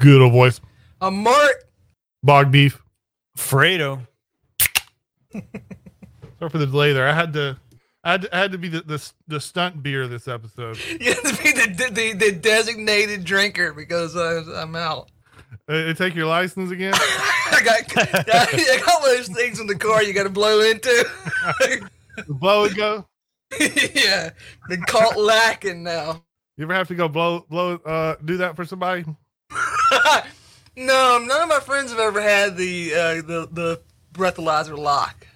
Good old voice. A Mart. Bog beef. Fredo. Sorry for the delay there. I had to be the stunt beer this episode. You had to be the designated drinker because I'm out. Take your license again? I got one of those things in the car you got to blow into. Blow and go? Yeah. Been caught lacking now. You ever have to go do that for somebody? No, none of my friends have ever had the breathalyzer lock.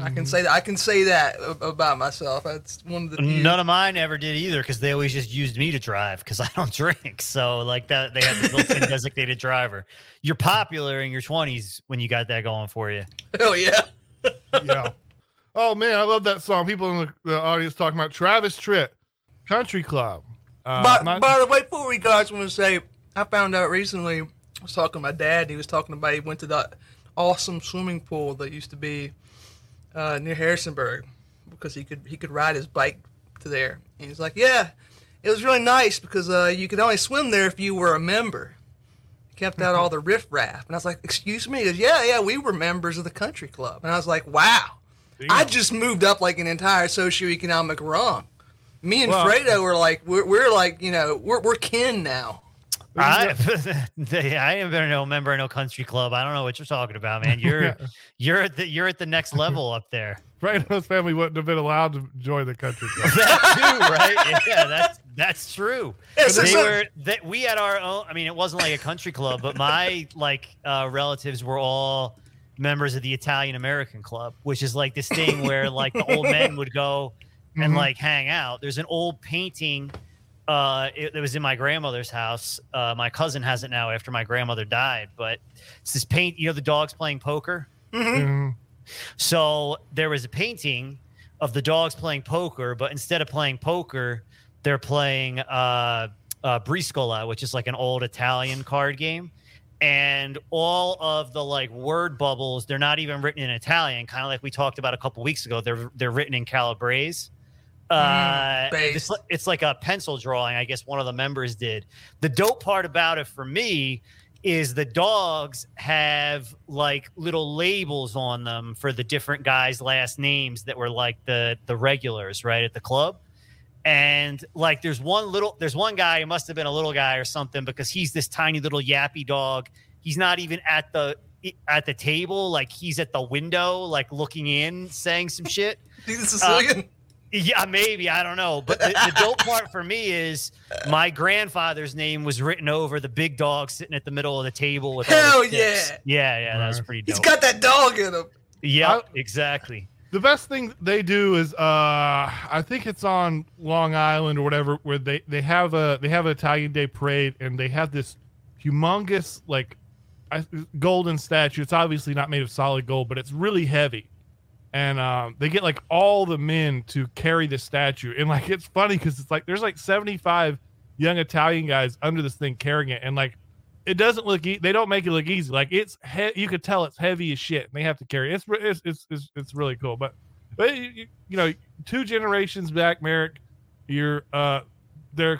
I can say that about myself. That's one of the few. None of mine ever did either because they always just used me to drive because I don't drink. So like that, they had the built-in designated driver. You're popular in your 20s when you got that going for you. Hell yeah. Yeah. Oh man, I love that song. People in the audience talking about Travis Tritt, Country Club. By the way, before we go, I just want to say I found out recently. I was talking to my dad. And he was talking about he went to that awesome swimming pool that used to be. Near Harrisonburg, because he could ride his bike to there. And he's like, yeah, it was really nice because you could only swim there if you were a member. He kept out all the riffraff. And I was like, excuse me? He goes, yeah, we were members of the country club. And I was like, wow. Damn. I just moved up like an entire socioeconomic rung. Me and Fredo were like, we're like, you know, we're kin now. I ain't been no member of no country club. I don't know what you're talking about, man. You're at the next level up there. Fredo's family wouldn't have been allowed to join the country club. That too, right? Yeah, that's true. We had our own. I mean, it wasn't like a country club, but my relatives were all members of the Italian American Club, which is like this thing where like the old men would go and like hang out. There's an old painting. It was in my grandmother's house. My cousin has it now after my grandmother died, but it's this paint, you know, the dogs playing poker. Mm-hmm. So there was a painting of the dogs playing poker, but instead of playing poker, they're playing briscola, which is like an old Italian card game. And all of the like word bubbles, they're not even written in Italian. Kind of like we talked about a couple weeks ago. They're written in Calabrese. It's like a pencil drawing, I guess one of the members did. The dope part about it for me is the dogs have like little labels on them for the different guys' last names that were like the regulars, right, at the club. And like there's one guy who must have been a little guy or something because he's this tiny little yappy dog. He's not even at the table, like he's at the window, like looking in, saying some shit. He's a Sicilian. Yeah, maybe. I don't know. But the dope part for me is my grandfather's name was written over the big dog sitting at the middle of the table. With hell yeah. Yeah, that was pretty dope. He's got that dog in him. Yeah, exactly. The best thing they do is I think it's on Long Island or whatever, where they have an Italian Day parade and they have this humongous like golden statue. It's obviously not made of solid gold, but it's really heavy. And they get like all the men to carry the statue, and like it's funny because it's like there's like 75 young Italian guys under this thing carrying it, and like it doesn't look. They don't make it look easy. Like you could tell it's heavy as shit. And they have to carry it. It's really cool. But you know, two generations back, Merrick, their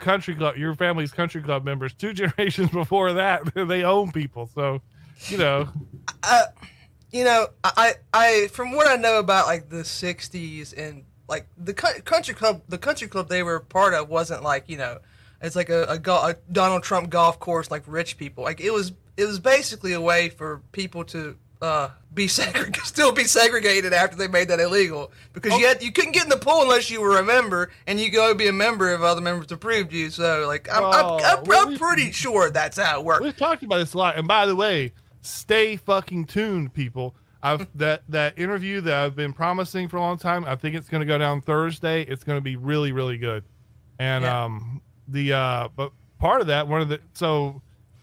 country club, your family's country club members. Two generations before that, they own people. So you know. You know, I from what I know about like the 60s and like the country club they were part of wasn't like, you know, it's like a Donald Trump golf course, like rich people. Like it was basically a way for people to still be segregated after they made that illegal because you couldn't get in the pool unless you were a member, and you go be a member if other members approved you. So like I'm pretty sure that's how it worked. We've talked about this a lot, and by the way. Stay fucking tuned, people. That interview that I've been promising for a long time. I think it's going to go down Thursday. It's going to be really, really good. And yeah. But part of that,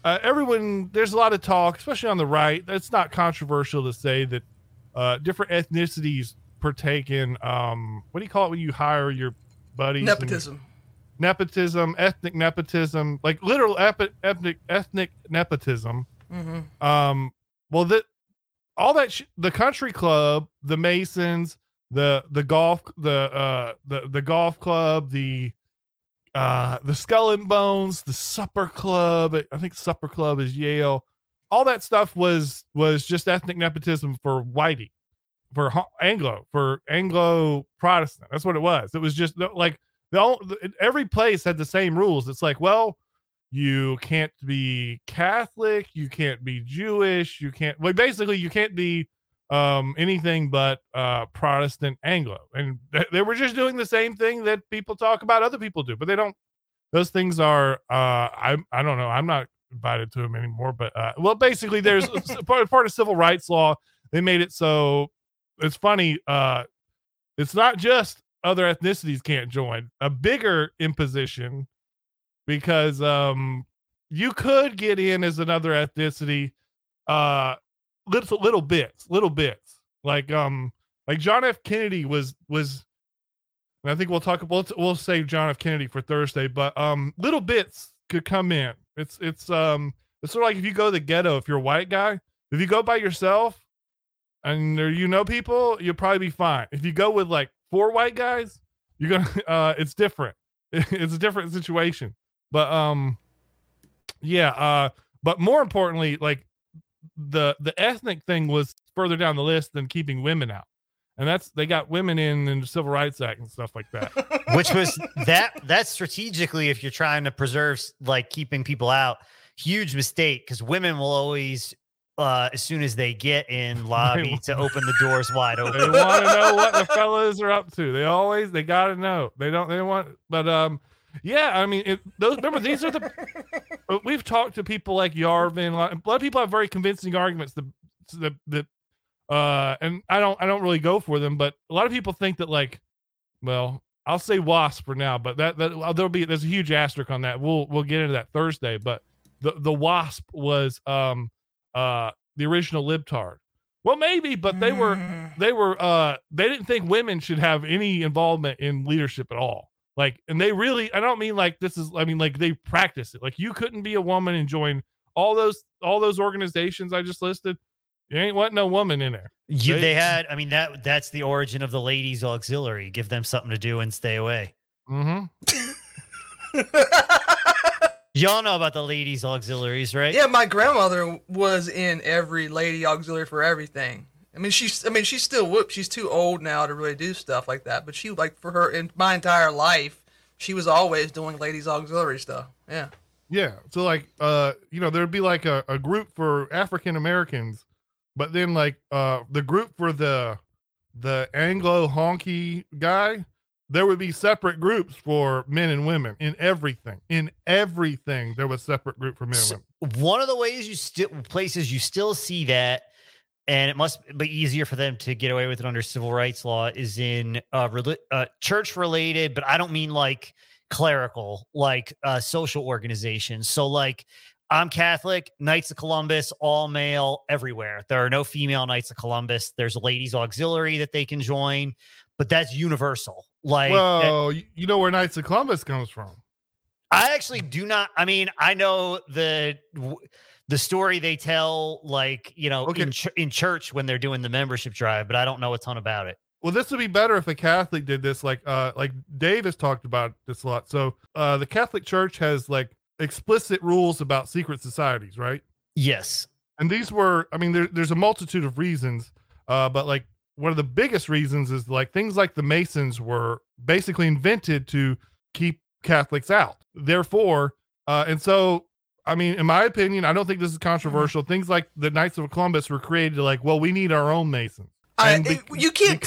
everyone, there's a lot of talk, especially on the right. It's not controversial to say that different ethnicities partake in what do you call it when you hire your buddies? Nepotism. Nepotism, ethnic nepotism, like literal ethnic nepotism. Mm-hmm. The country club, the Masons, the golf club, the the Skull and Bones, the Supper Club. I think Supper Club is Yale. All that stuff was just ethnic nepotism for whitey, for Anglo, for Anglo Protestant. That's what it was. It was just like every place had the same rules. It's like, well, you can't be Catholic, you can't be Jewish, you can't. Well, basically, you can't be anything but Protestant Anglo. And they were just doing the same thing that people talk about other people do, but they don't. Those things are I don't know. I'm not invited to them anymore. But well, basically, there's part of civil rights law. They made it so it's funny. It's not just other ethnicities can't join. A bigger imposition. Because you could get in as another ethnicity, little bits. Like John F. Kennedy was, and I think we'll save John F. Kennedy for Thursday. But little bits could come in. It's sort of like if you go to the ghetto, if you're a white guy, if you go by yourself, and you know people, you'll probably be fine. If you go with like 4 white guys, you're gonna it's different. It's a different situation. But but more importantly, like the ethnic thing was further down the list than keeping women out. And that's they got women in the Civil Rights Act and stuff like that. Which was that's strategically, if you're trying to preserve like keeping people out, huge mistake, because women will always as soon as they get in lobby to open the doors wide open. They want to know what the fellas are up to. They got to know. Yeah, I mean, remember, these are the. We've talked to people like Yarvin. A lot of people have very convincing arguments. And I don't really go for them. But a lot of people think that, like, well, I'll say WASP for now. But there's a huge asterisk on that. We'll get into that Thursday. But the WASP was the original libtard. Well, maybe, but they didn't think women should have any involvement in leadership at all. Like, and they really, I don't mean like this is, I mean, like they practice it. Like you couldn't be a woman and join all those organizations I just listed. You ain't want no woman in there. That's the origin of the ladies auxiliary. Give them something to do and stay away. Mm-hmm. Y'all know about the ladies auxiliaries, right? Yeah, my grandmother was in every lady auxiliary for everything. I mean, she's still whooped. She's too old now to really do stuff like that. But she, like, for her, in my entire life, she was always doing ladies auxiliary stuff. Yeah. Yeah. So, like, there'd be, like, a group for African Americans. But then, like, the group for the Anglo honky guy, there would be separate groups for men and women in everything. In everything, there was separate group for men and women. One of the ways places you still see that, and it must be easier for them to get away with it under civil rights law, is in church-related, but I don't mean like clerical, like social organizations. So like I'm Catholic, Knights of Columbus, all male everywhere. There are no female Knights of Columbus. There's a ladies auxiliary that they can join, but that's universal. Like, well, you know where Knights of Columbus comes from. I actually do not. I mean, I know the story they tell, like, you know, okay, in church when they're doing the membership drive, but I don't know a ton about it. Well, this would be better if a Catholic did this, like Dave has talked about this a lot. So the Catholic Church has like explicit rules about secret societies, right? Yes. And these were, I mean, there's a multitude of reasons, but like one of the biggest reasons is like things like the Masons were basically invented to keep Catholics out. Therefore, and so, I mean, in my opinion, I don't think this is controversial. Things like the Knights of Columbus were created like, well, we need our own Masons. You can't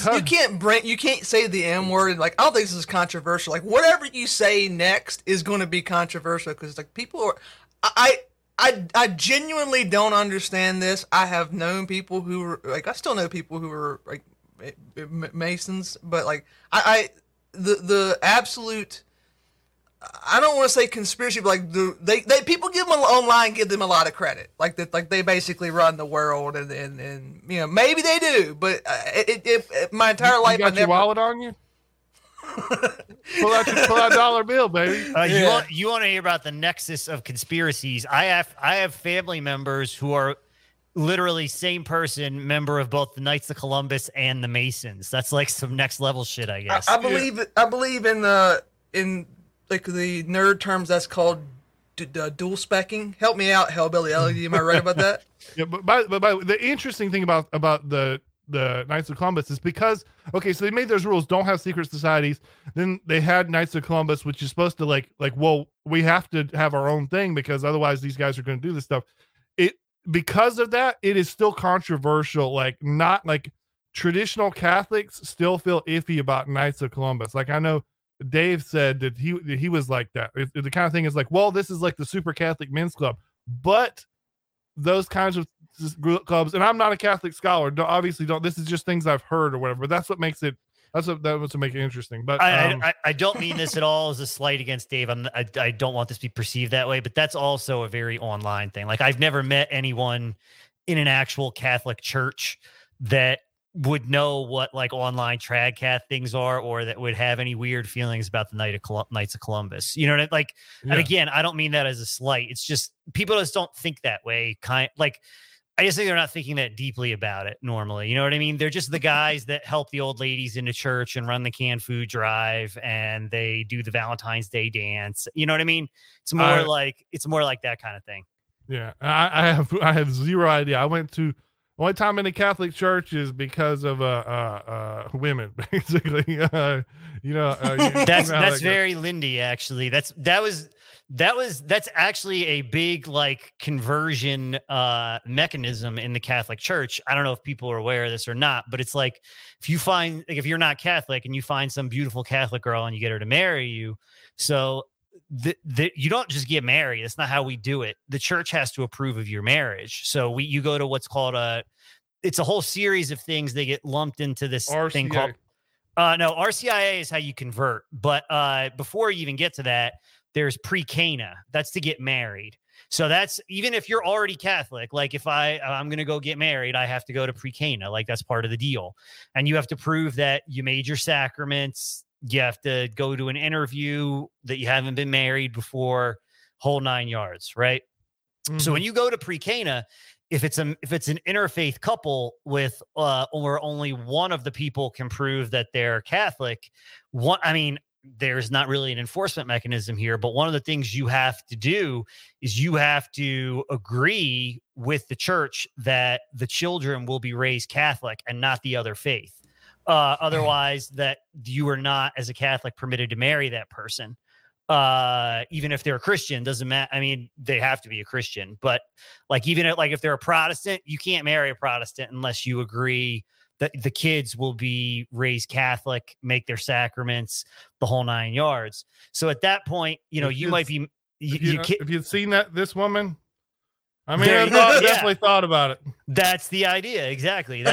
say the M word. Like, I don't think this is controversial. Like, whatever you say next is going to be controversial because like people are. I genuinely don't understand this. I have known people who were like, I still know people who were like Masons, but like the absolute. I don't want to say conspiracy, but like they people give them a lot of credit, like that, like they basically run the world, and you know maybe they do, but my entire life you got I never... your wallet on you. pull out dollar bill, baby. Yeah. You want to hear about the nexus of conspiracies? I have family members who are literally same person, member of both the Knights of Columbus and the Masons. That's like some next level shit, I guess. I believe in the in. like the nerd terms, that's called dual specking. Help me out, Hellbilly Ellie. Am I right about that? Yeah, but the interesting thing about the Knights of Columbus is because, okay, so they made those rules, don't have secret societies. Then they had Knights of Columbus, which is supposed to like, well, we have to have our own thing because otherwise these guys are going to do this stuff. It, because of that, it is still controversial. Like, not like traditional Catholics still feel iffy about Knights of Columbus. Like, I know Dave said that he was like that. The kind of thing is like, well, this is like the super Catholic men's club, but those kinds of clubs, and I'm not a Catholic scholar, obviously, this is just things I've heard or whatever. That's what makes it, that's what makes it interesting. But I don't mean this at all as a slight against Dave. I don't want this to be perceived that way, but that's also a very online thing. Like, I've never met anyone in an actual Catholic church that would know what like online tradcat things are, or that would have any weird feelings about the Knights of Columbus. You know what I mean? Like, yeah. And again, I don't mean that as a slight. It's just people just don't think that way. I just think they're not thinking that deeply about it normally. You know what I mean? They're just the guys that help the old ladies into church and run the canned food drive, and they do the Valentine's Day dance. You know what I mean? It's more like that kind of thing. Yeah, I have zero idea. I went to. One time in the Catholic Church is because of women, basically. That's very Lindy, actually. That's actually a big like conversion mechanism in the Catholic Church. I don't know if people are aware of this or not, but it's like if you're not Catholic and you find some beautiful Catholic girl and you get her to marry you, so. You don't just get married. That's not how we do it. The church has to approve of your marriage. So you go to what's called it's a whole series of things. They get lumped into this RCIA. Thing called, RCIA is how you convert. But before you even get to that, there's pre-cana. That's to get married. So that's, even if you're already Catholic, like if I'm going to go get married, I have to go to pre-cana. Like, that's part of the deal. And you have to prove that you made your sacraments. You have to go to an interview, that you haven't been married before, whole 9 yards, right? Mm-hmm. So when you go to pre-cana, if it's an interfaith couple with or only one of the people can prove that they're Catholic, there's not really an enforcement mechanism here, but one of the things you have to do is you have to agree with the church that the children will be raised Catholic and not the other faith. Otherwise, that you are not, as a Catholic, permitted to marry that person. Even if they're a Christian, doesn't matter. I mean, they have to be a Christian, but like, if they're a Protestant, you can't marry a Protestant unless you agree that the kids will be raised Catholic, make their sacraments, the whole 9 yards. So at that point, if you've seen that, this woman, definitely thought about it. That's the idea. Exactly.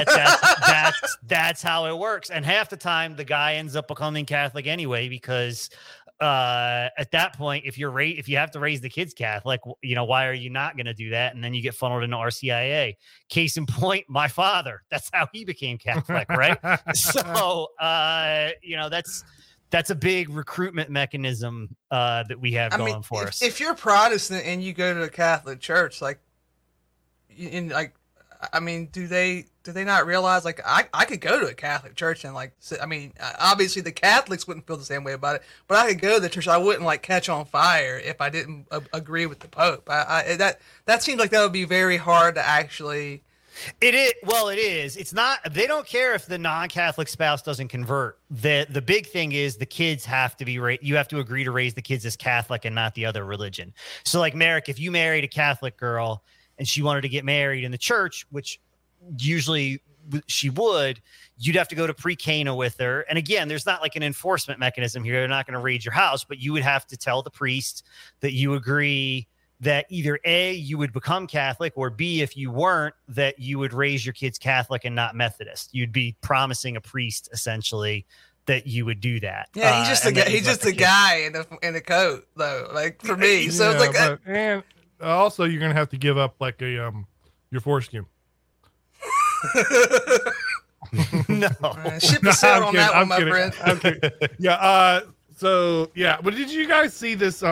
That's how it works. And half the time the guy ends up becoming Catholic anyway, because at that point, if you have to raise the kids Catholic, why are you not going to do that? And then you get funneled into RCIA. Case in point, my father, that's how he became Catholic. Right. So, that's a big recruitment mechanism that we have going for us. If you're Protestant and you go to the Catholic Church, do they not realize I could go to a Catholic church and obviously the Catholics wouldn't feel the same way about it, but I could go to the church. I wouldn't catch on fire if I didn't agree with the Pope. That seems like that would be very hard to actually. It is. Well, it is. It's not. They don't care if the non-Catholic spouse doesn't convert. The big thing is the kids have to be. You have to agree to raise the kids as Catholic and not the other religion. So, like Merrick, if you married a Catholic girl and she wanted to get married in the church, which usually she would, you'd have to go to pre-cana with her. And again, there's not like an enforcement mechanism here. They're not going to raid your house, but you would have to tell the priest that you agree that either A, you would become Catholic, or B, if you weren't, that you would raise your kids Catholic and not Methodist. You'd be promising a priest, essentially, that you would do that. Yeah, he's just a guy in a coat, though, like, for me. So yeah, it's like... and also, you're going to have to give up, like, your foreskin. No. Ship the sail on that one, my friend. Yeah, but did you guys see this...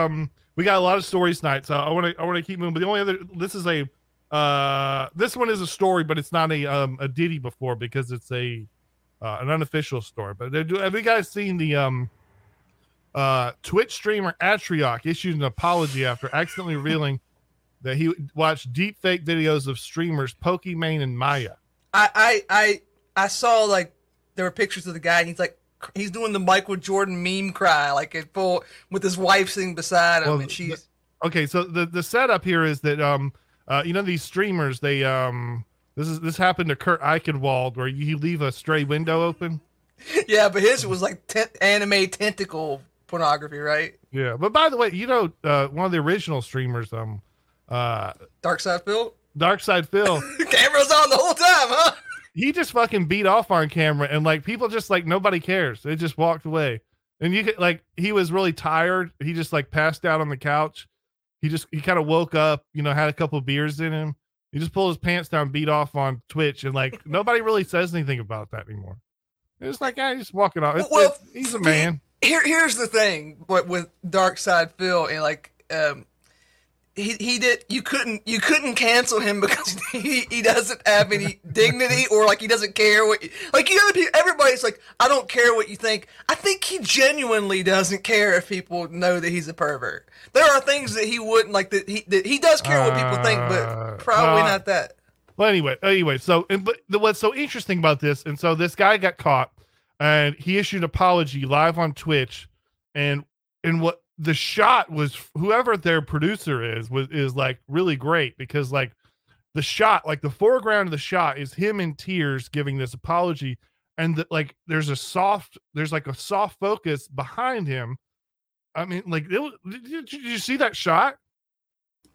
We got a lot of stories tonight, so I want to keep moving. But the only other, this one is a story, but it's not a ditty before, because it's an unofficial story. But have you guys seen Twitch streamer Atrioc issued an apology after accidentally revealing that he watched deepfake videos of streamers Pokimane and Maya. I saw, like, there were pictures of the guy, and he's like, he's doing the Michael Jordan meme cry, like it full, with his wife sitting beside him, and she's okay. So the setup here is that you know, these streamers, they this happened to Kurt Eichenwald, where you leave a stray window open. Yeah, but his was like anime tentacle pornography, right? Yeah, but by the way, you know, one of the original streamers, Dark Side Phil. Dark Side Phil. Camera's on the whole time, huh? He just fucking beat off on camera, and like people just like, nobody cares. They just walked away, and you could like, he was really tired. He just like passed out on the couch. He kind of woke up, you know, had a couple beers in him. He just pulled his pants down, beat off on Twitch, and like nobody really says anything about that anymore. It's like, I just walking off. Well, he's a man. Here's the thing, but with Dark Side Phil, and like, He did. You couldn't cancel him because he doesn't have any dignity, or like he doesn't care what. Like, you know, everybody's like, I don't care what you think. I think he genuinely doesn't care if people know that he's a pervert. There are things that he wouldn't like, that he does care what people think, but probably not that. Well, anyway. So, but what's so interesting about this? And so this guy got caught, and he issued an apology live on Twitch, and what. The shot was, whoever their producer is like really great, because like the shot, like the foreground of the shot is him in tears giving this apology, and that like there's like a soft focus behind him. I mean, like, did you see that shot?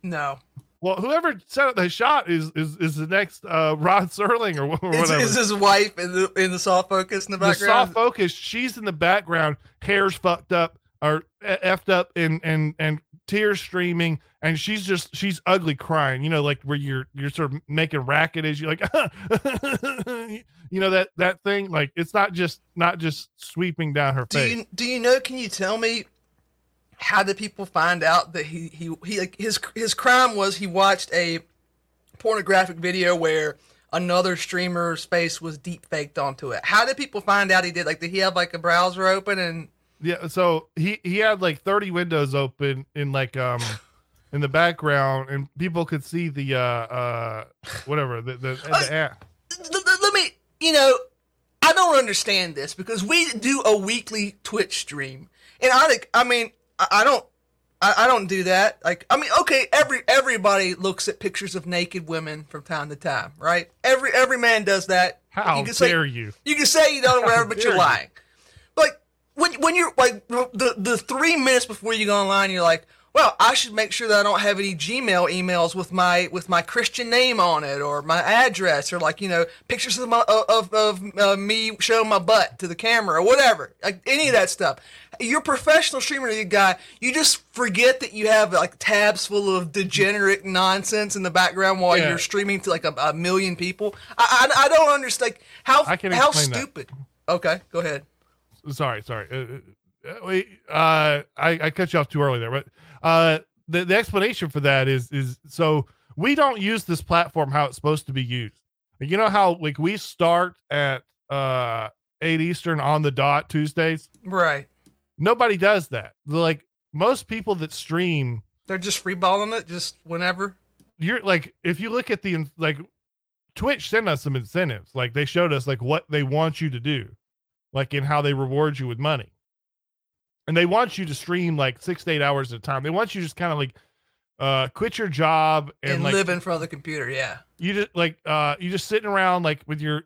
No. Well, whoever set up that shot is the next Rod Serling or whatever. Is his wife in the soft focus in the background? The soft focus. She's in the background, hair's fucked up. Are effed up and tears streaming, and she's ugly crying, you know, like where you're sort of making racket as you like, you know, that thing, like it's not just sweeping down her face. Do you know? Can you tell me how did people find out that he like his crime was he watched a pornographic video where another streamer's face was deep faked onto it? How did people find out he did? Like, did he have like a browser open and? Yeah, so he had like 30 windows open in like in the background, and people could see the whatever the app. Let me, you know, I don't understand this, because we do a weekly Twitch stream, and I don't do that. Like, I mean, okay, everybody looks at pictures of naked women from time to time, right? Every man does that. How you dare say, you? You can say you don't, whatever, but you're lying. When you're like the 3 minutes before you go online, you're like, well, I should make sure that I don't have any Gmail emails with my Christian name on it, or my address, or like, you know, pictures of me showing my butt to the camera, or whatever, like any of that stuff. You're a professional streamer, you guy. You just forget that you have like tabs full of degenerate nonsense in the background while you're streaming to like a million people. I don't understand, like, how stupid. That. Okay, go ahead. Sorry. I cut you off too early there, but the explanation for that is so we don't use this platform how it's supposed to be used. You know how like we start at 8 Eastern on the dot Tuesdays, right? Nobody does that. Like most people that stream, they're just freeballing it just whenever. You're like, if you look at the like Twitch sent us some incentives, like they showed us like what they want you to do. Like in how they reward you with money, and they want you to stream like 6 to 8 hours at a time. They want you to just kind of like quit your job and like, live in front of the computer. Yeah, you just like you just sitting around like with your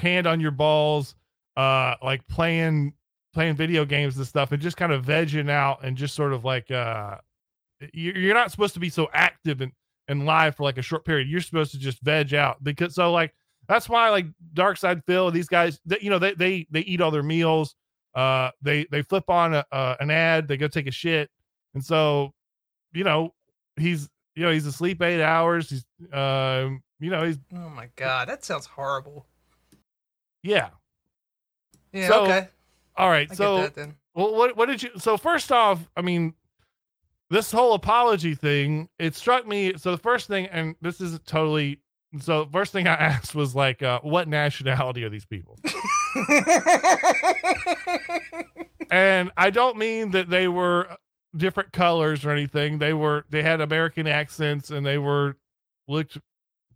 hand on your balls, like playing video games and stuff, and just kind of vegging out, and just sort of like you're not supposed to be so active and live for like a short period. You're supposed to just veg out, because so like. That's why, like Dark Side Phil, these guys, you know, they eat all their meals. They flip on an ad. They go take a shit, and so, you know, he's asleep 8 hours. He's he's. Oh my God, that sounds horrible. Yeah. Yeah. So, okay. All right. I get that, then. Well, what did you? So first off, I mean, this whole apology thing, it struck me. So the first thing, and this isn't totally. So first thing I asked was like, what nationality are these people? And I don't mean that they were different colors or anything. They had American accents and they were looked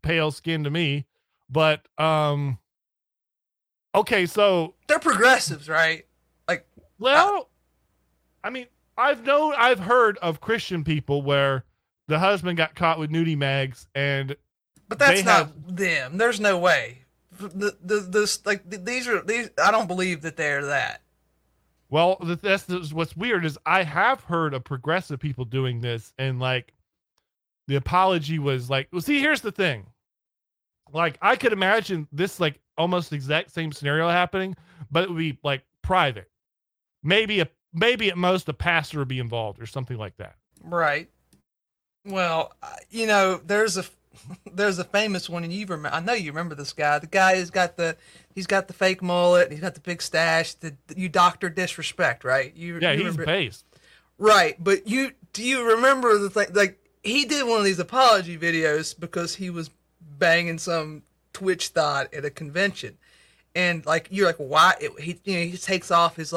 pale skinned to me, but, okay. So they're progressives, right? Like, well, I mean, I've heard of Christian people where the husband got caught with nudie mags and, but that's not them. There's no way. I don't believe that they're that. Well, that's what's weird is I have heard of progressive people doing this, and like the apology was like, well, see, here's the thing. Like I could imagine this like almost exact same scenario happening, but it would be like private. Maybe at most a pastor would be involved or something like that. Right. Well, you know, there's a famous one, and I know you remember this guy. The guy has got the fake mullet, and he's got the big stash. You Doctor Disrespect, right? You he's based. Right, but do you remember the thing? Like he did one of these apology videos because he was banging some Twitch thot at a convention, and like you're like, why? He takes off his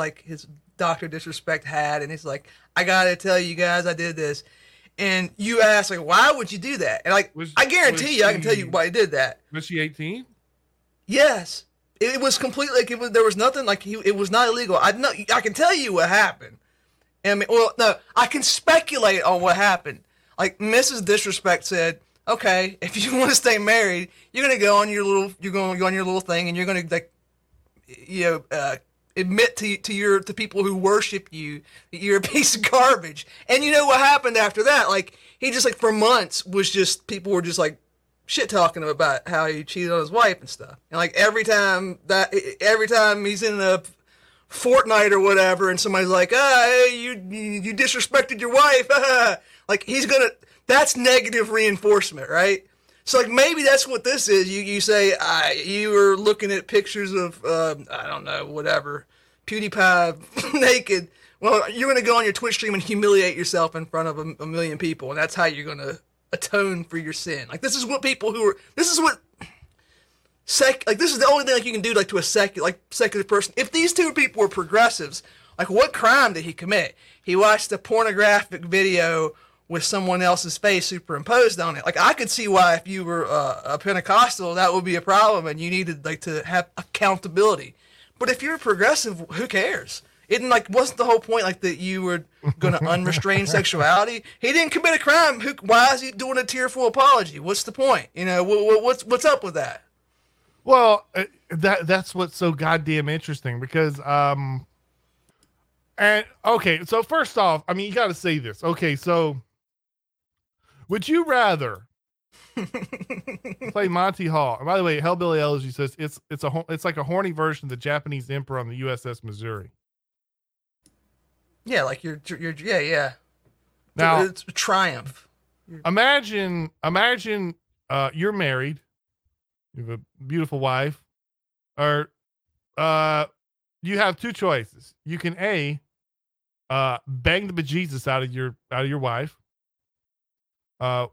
Doctor Disrespect hat, and he's like, I gotta tell you guys, I did this. And you ask, like, why would you do that? And like, I guarantee you, I can tell you why he did that. Was she 18? Yes. It was completely, like, there was nothing, like, it was not illegal. I can tell you what happened. I mean, well, no, I can speculate on what happened. Like, Mrs. Disrespect said, okay, if you want to stay married, you're going to go on your little thing, and you're going to, like, you know, admit to people who worship you that you're a piece of garbage. And you know what happened after that? Like he just like for months was just people were just like shit talking him about how he cheated on his wife and stuff. And like every time he's in a Fortnite or whatever, and somebody's like, hey, you disrespected your wife, like that's negative reinforcement, right? So like maybe that's what this is. You say you were looking at pictures of I don't know, whatever, PewDiePie naked. Well, you're gonna go on your Twitch stream and humiliate yourself in front of a million people, and that's how you're gonna atone for your sin. Like this is what people who are. This is what this is the only thing like you can do like to a secular person. If these two people were progressives, like what crime did he commit? He watched a pornographic video with someone else's face superimposed on it. Like I could see why if you were a Pentecostal, that would be a problem and you needed like to have accountability. But if you're a progressive, who cares? Wasn't the whole point like that you were going to unrestrained sexuality? He didn't commit a crime. Why is he doing a tearful apology? What's the point? You know, what's up with that? Well, that's what's so goddamn interesting because, and okay. So first off, I mean, you got to say this. Okay. So, would you rather play Monty Hall? And by the way, Hellbilly Elegy says it's like a horny version of the Japanese Emperor on the USS Missouri. Yeah, like yeah. Now it's a triumph. Imagine you're married, you have a beautiful wife, or you have two choices. You can bang the bejesus out of your wife.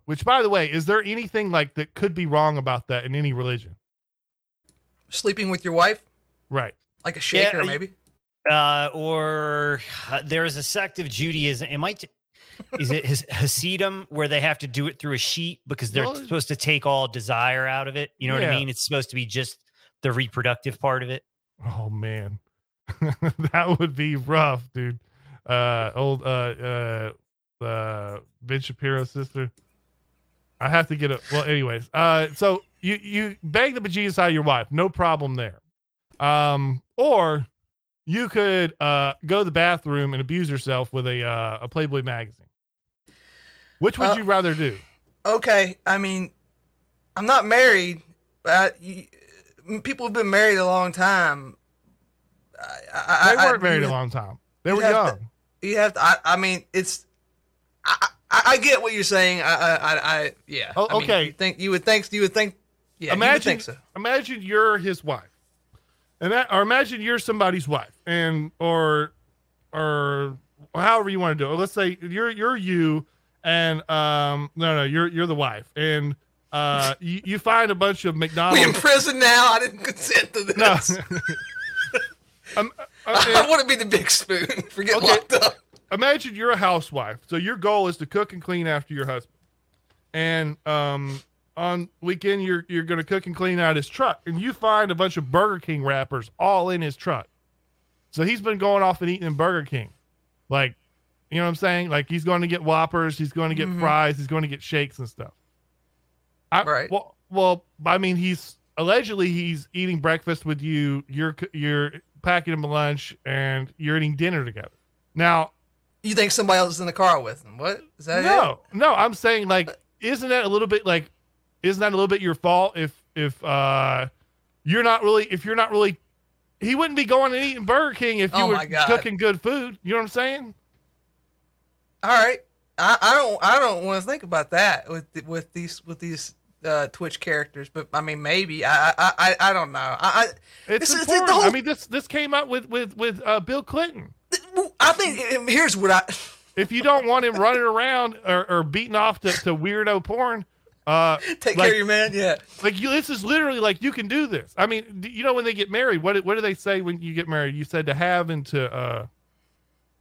Which, by the way, is there anything like that could be wrong about that in any religion? Sleeping with your wife, right? Like a shaker, yeah, maybe. Or there is a sect of Judaism. Is it Hasidim where they have to do it through a sheet because they're supposed to take all desire out of it? You know what I mean? It's supposed to be just the reproductive part of it. Oh man, that would be rough, dude. Ben Shapiro's sister. I have to get it. Well, anyways, so you bang the bejesus out of your wife, no problem there. Or you could go to the bathroom and abuse yourself with a Playboy magazine. Which would you rather do? Okay, I mean, I'm not married, but people have been married a long time. They weren't married a long time. They were young. It's. I get what you're saying. Yeah. Oh, okay. I mean, you would think. Yeah. Imagine. You would think so. Imagine you're his wife, or imagine you're somebody's wife, or however you want to do it. Let's say you're and you're the wife, and you find a bunch of McDonald's. We in prison now. I didn't consent to this. No. I want to be the big spoon for getting locked up. Imagine you're a housewife. So your goal is to cook and clean after your husband. And on weekend, you're going to cook and clean out his truck. And you find a bunch of Burger King wrappers all in his truck. So he's been going off and eating Burger King. Like, you know what I'm saying? Like, he's going to get Whoppers. He's going to get fries. He's going to get shakes and stuff. Right. Well, I mean, he's allegedly he's eating breakfast with you. You're packing him a lunch, and you're eating dinner together. Now, you think somebody else is in the car with him? What is that? No. I'm saying, like, isn't that a little bit your fault if you're not really. He wouldn't be going and eating Burger King if you were cooking good food. You know what I'm saying? All right. I don't want to think about that with these Twitch characters, but I mean, maybe I don't know. It's important. I mean, this came up with Bill Clinton. I think here's what I. If you don't want him running around or beating off to weirdo porn, take care of your man. Yeah, like this is literally like you can do this. I mean, you know, when they get married, what do they say when you get married? You said to have and to.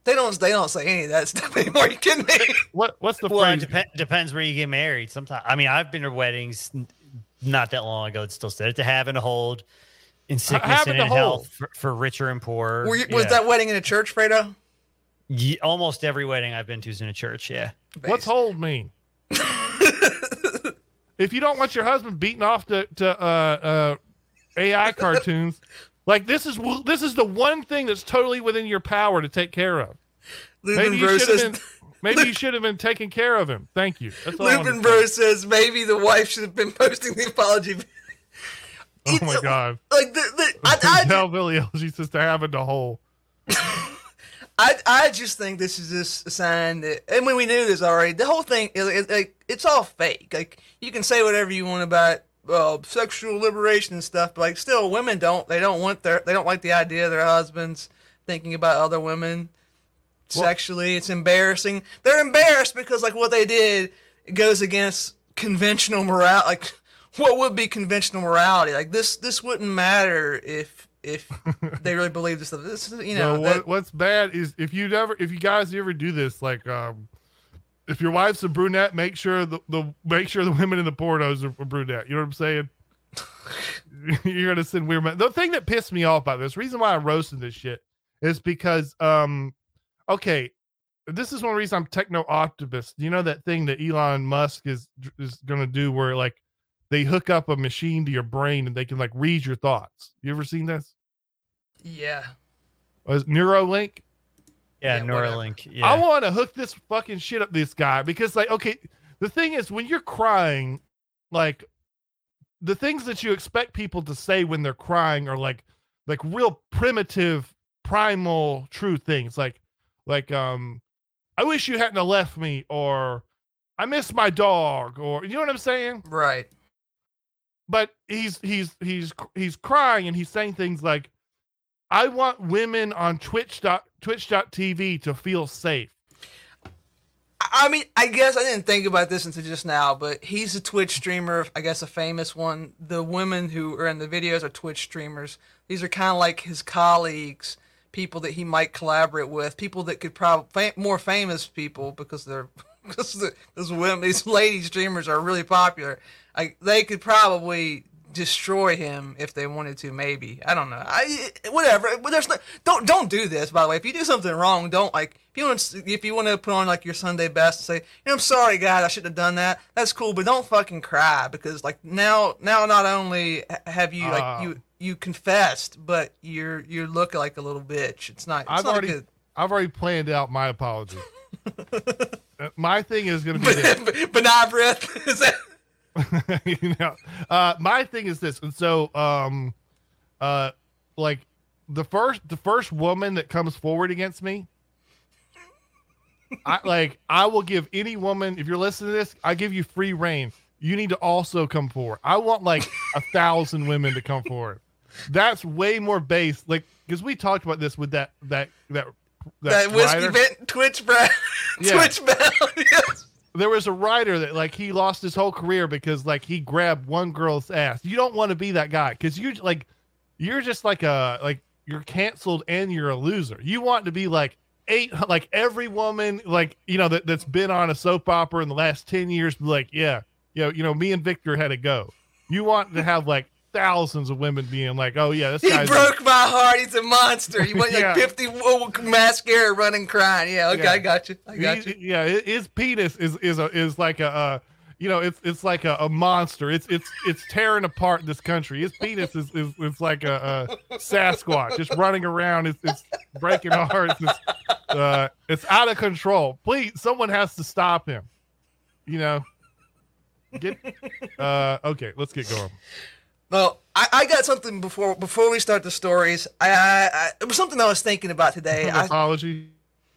They don't say any of that stuff anymore. Are you kidding me? What's the phrase? Depends where you get married. Sometimes, I mean, I've been to weddings not that long ago. It still said to have and to hold, in sickness and in health, for richer and poorer. Was that wedding in a church, Fredo? Yeah, almost every wedding I've been to is in a church. Yeah. Based. What's hold mean? If you don't want your husband beating off to AI cartoons. Like, this is the one thing that's totally within your power to take care of. Maybe you should have been taking care of him. Thank you. Lupin Bro says maybe the wife should have been posting the apology. Oh, my God. Like, Billy Elgie's just having the hole. I just think this is just a sign that, and when we knew this already, the whole thing, it's all fake. Like, you can say whatever you want about it. Sexual liberation and stuff, but like still women don't like the idea of their husbands thinking about other women sexually. It's embarrassing. They're embarrassed because like what they did goes against conventional morality, like what would be conventional morality. Like this wouldn't matter if they really believe this stuff. This, you know, so what's bad is if you guys ever do this, like if your wife's a brunette, make sure the women in the pornos are brunette. You know what I'm saying? You're going to send weird men. The thing that pissed me off about this, reason why I roasted this shit, is because, this is one reason I'm techno-optimist. You know that thing that Elon Musk is going to do where, like, they hook up a machine to your brain and they can, like, read your thoughts? You ever seen this? Yeah. Neuralink? Yeah, Neuralink. Yeah. I want to hook this fucking shit up this guy because, like, okay, the thing is, when you're crying, like, the things that you expect people to say when they're crying are like real primitive, primal, true things. Like, I wish you hadn't left me, or I miss my dog, or you know what I'm saying? Right. But he's crying and he's saying things like, I want women on Twitch.tv to feel safe. I mean, I guess I didn't think about this until just now, but he's a Twitch streamer, I guess a famous one. The women who are in the videos are Twitch streamers. These are kind of like his colleagues, people that he might collaborate with, people that could probably more famous people because they're because women, these lady streamers are really popular. They could probably destroy him if they wanted to, maybe. I don't know. Whatever. But there's no, don't do this, by the way. If you do something wrong, don't, like, if you want to put on like your Sunday best and say, hey, I'm sorry, God, I shouldn't have done that. That's cool, but don't fucking cry because like now not only have you like you confessed, but you're looking like a little bitch. I've already planned out my apology. My thing is going to be banana breath. Is that? You know, my thing is this, and so like the first woman that comes forward against me, I will give any woman, if you're listening to this, I give you free reign. You need to also come forward. I want like 1,000 women to come forward. That's way more base, like, because we talked about this with that whiskey bit Twitch brand. Yeah. Twitch bell. Yes. There was a writer that like he lost his whole career because like he grabbed one girl's ass. You don't want to be that guy because you like you're just like a like you're canceled and you're a loser. You want to be like every woman, like, you know, that's been on a soap opera in the last 10 years, like, yeah, you know, me and Victor had a go. You want to have like thousands of women being like, oh yeah, this guy broke my heart, he's a monster. You want like 50 mascara running crying. Yeah, okay, yeah. I got you. Yeah, his penis is like a you know, it's like a monster. It's tearing apart this country. His penis is like a Sasquatch, just running around. It's breaking hearts. It's out of control. Please, someone has to stop him. You know, okay, let's get going. Well, I got something before we start the stories. It was something I was thinking about today. An apology.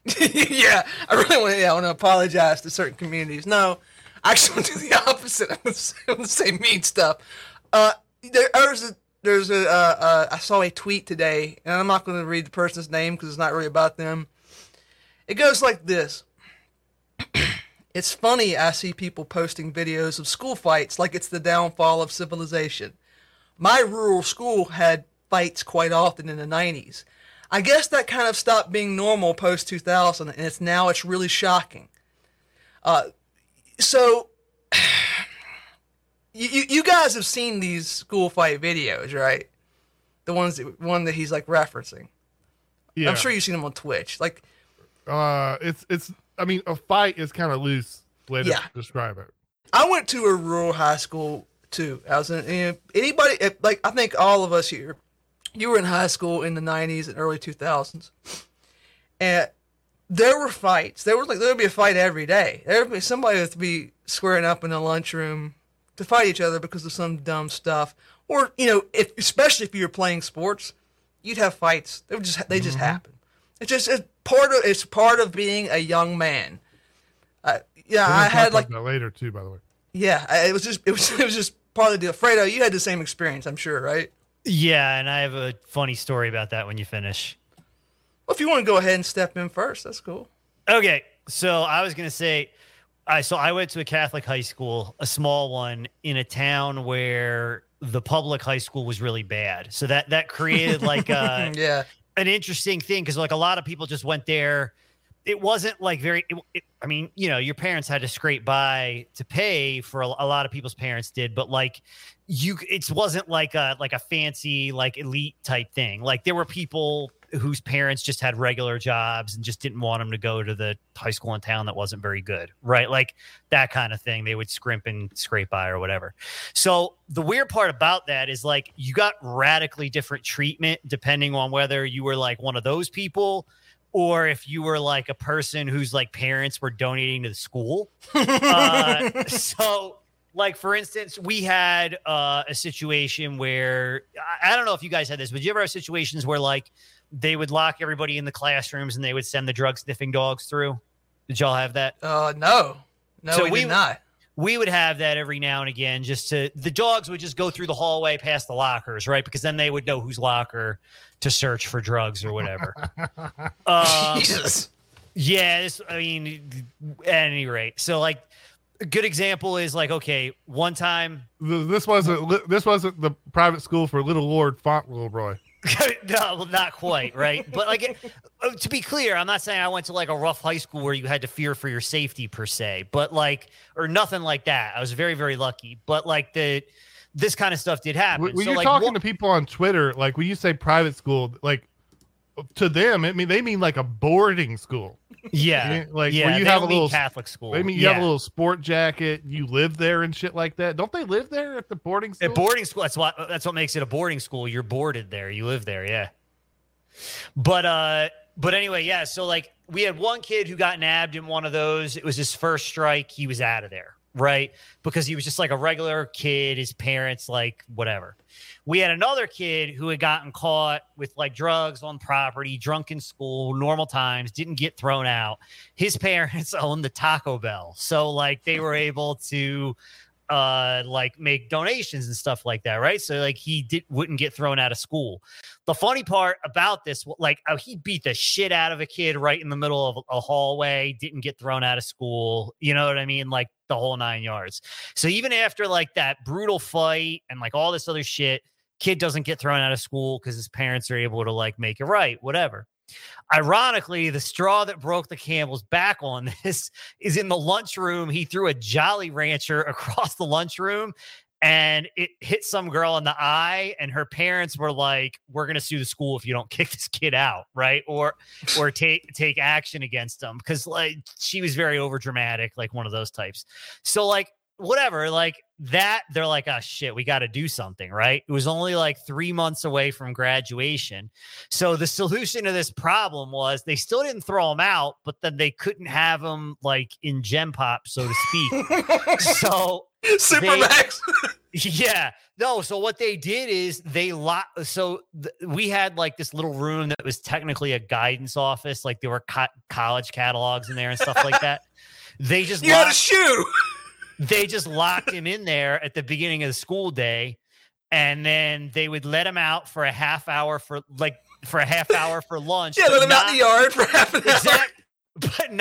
I really want to apologize to certain communities. No. I just want to do the opposite. I'm going to say mean stuff. I saw a tweet today, and I'm not going to read the person's name because it's not really about them. It goes like this. It's funny I see people posting videos of school fights like it's the downfall of civilization. My rural school had fights quite often in the 90s. I guess that kind of stopped being normal post-2000, and it's now really shocking. So, you guys have seen these school fight videos, right? The one that he's like referencing. Yeah, I'm sure you've seen them on Twitch. Like, it's. I mean, a fight is kind of loose way to describe it. I went to a rural high school too. I was in I think all of us here, you were in high school in the '90s and early 2000s, and there were fights. There would be a fight every day. There would be somebody would be squaring up in the lunchroom to fight each other because of some dumb stuff. Or, you know, especially if you were playing sports, you'd have fights. They just happen. It's part of being a young man. I had like that later too, by the way. Yeah, it was just part of the deal. Fredo, you had the same experience, I'm sure, right? Yeah, and I have a funny story about that when you finish. Well, if you want to go ahead and step in first, that's cool. Okay, so I was going to say, I went to a Catholic high school, a small one, in a town where the public high school was really bad. So that created like an interesting thing because like a lot of people just went there. It wasn't like your parents had to scrape by to pay for a lot of people's parents did, but like it wasn't like a fancy like elite type thing. Like there were people whose parents just had regular jobs and just didn't want them to go to the high school in town that wasn't very good, right? Like that kind of thing. They would scrimp and scrape by or whatever. So the weird part about that is like you got radically different treatment depending on whether you were like one of those people or if you were like a person whose like parents were donating to the school. So like, for instance, we had a situation where, I don't know if you guys had this, but you ever have situations where like, they would lock everybody in the classrooms and they would send the drug sniffing dogs through. Did y'all have that? No, so we did not. We would have that every now and again the dogs would just go through the hallway past the lockers, right? Because then they would know whose locker to search for drugs or whatever. Jesus. Yeah. At any rate. So like a good example is like, okay, one time. This wasn't the private school for Little Lord Fauntleroy. No, not quite, right? But like, to be clear, I'm not saying I went to like a rough high school where you had to fear for your safety per se, but like, or nothing like that. I was very, very lucky, but like this kind of stuff did happen. When you're like, talking to people on Twitter, like when you say private school, like to them, they mean like a boarding school. Yeah, like where you have a little Catholic school. I mean, you have a little sport jacket. You live there and shit like that. Don't they live there at the boarding school? At boarding school, that's what makes it a boarding school. You're boarded there. You live there, yeah. But anyway, yeah. So like, we had one kid who got nabbed in one of those. It was his first strike. He was out of there, right? Because he was just like a regular kid. His parents, like, whatever. We had another kid who had gotten caught with like drugs on property, drunk in school, normal times, didn't get thrown out. His parents owned the Taco Bell. So like they were able to like make donations and stuff like that. Right. So like he wouldn't get thrown out of school. The funny part about this, like he beat the shit out of a kid right in the middle of a hallway, didn't get thrown out of school. You know what I mean? Like the whole nine yards. So even after like that brutal fight and like all this other shit, Kid doesn't get thrown out of school because his parents are able to like make it right, whatever. Ironically, the straw that broke the camel's back on this is in the lunchroom. He threw a Jolly Rancher across the lunchroom and it hit some girl in the eye, and her parents were like, we're going to sue the school if you don't kick this kid out, right? Or take action against him, because like she was very overdramatic, like one of those types. So like, whatever, like that, they're like, oh shit, we got to do something, right? It was only like 3 months away from graduation. So the solution to this problem was they still didn't throw him out, but then they couldn't have him like in Gem Pop, so to speak. So Supermax. Yeah. No. So what they did is they we had like this little room that was technically a guidance office. Like there were college catalogs in there and stuff like that. They just got a shoe. They just locked him in there at the beginning of the school day, and then they would let him out for a half hour for lunch. Yeah, let him out in the yard for half an hour. But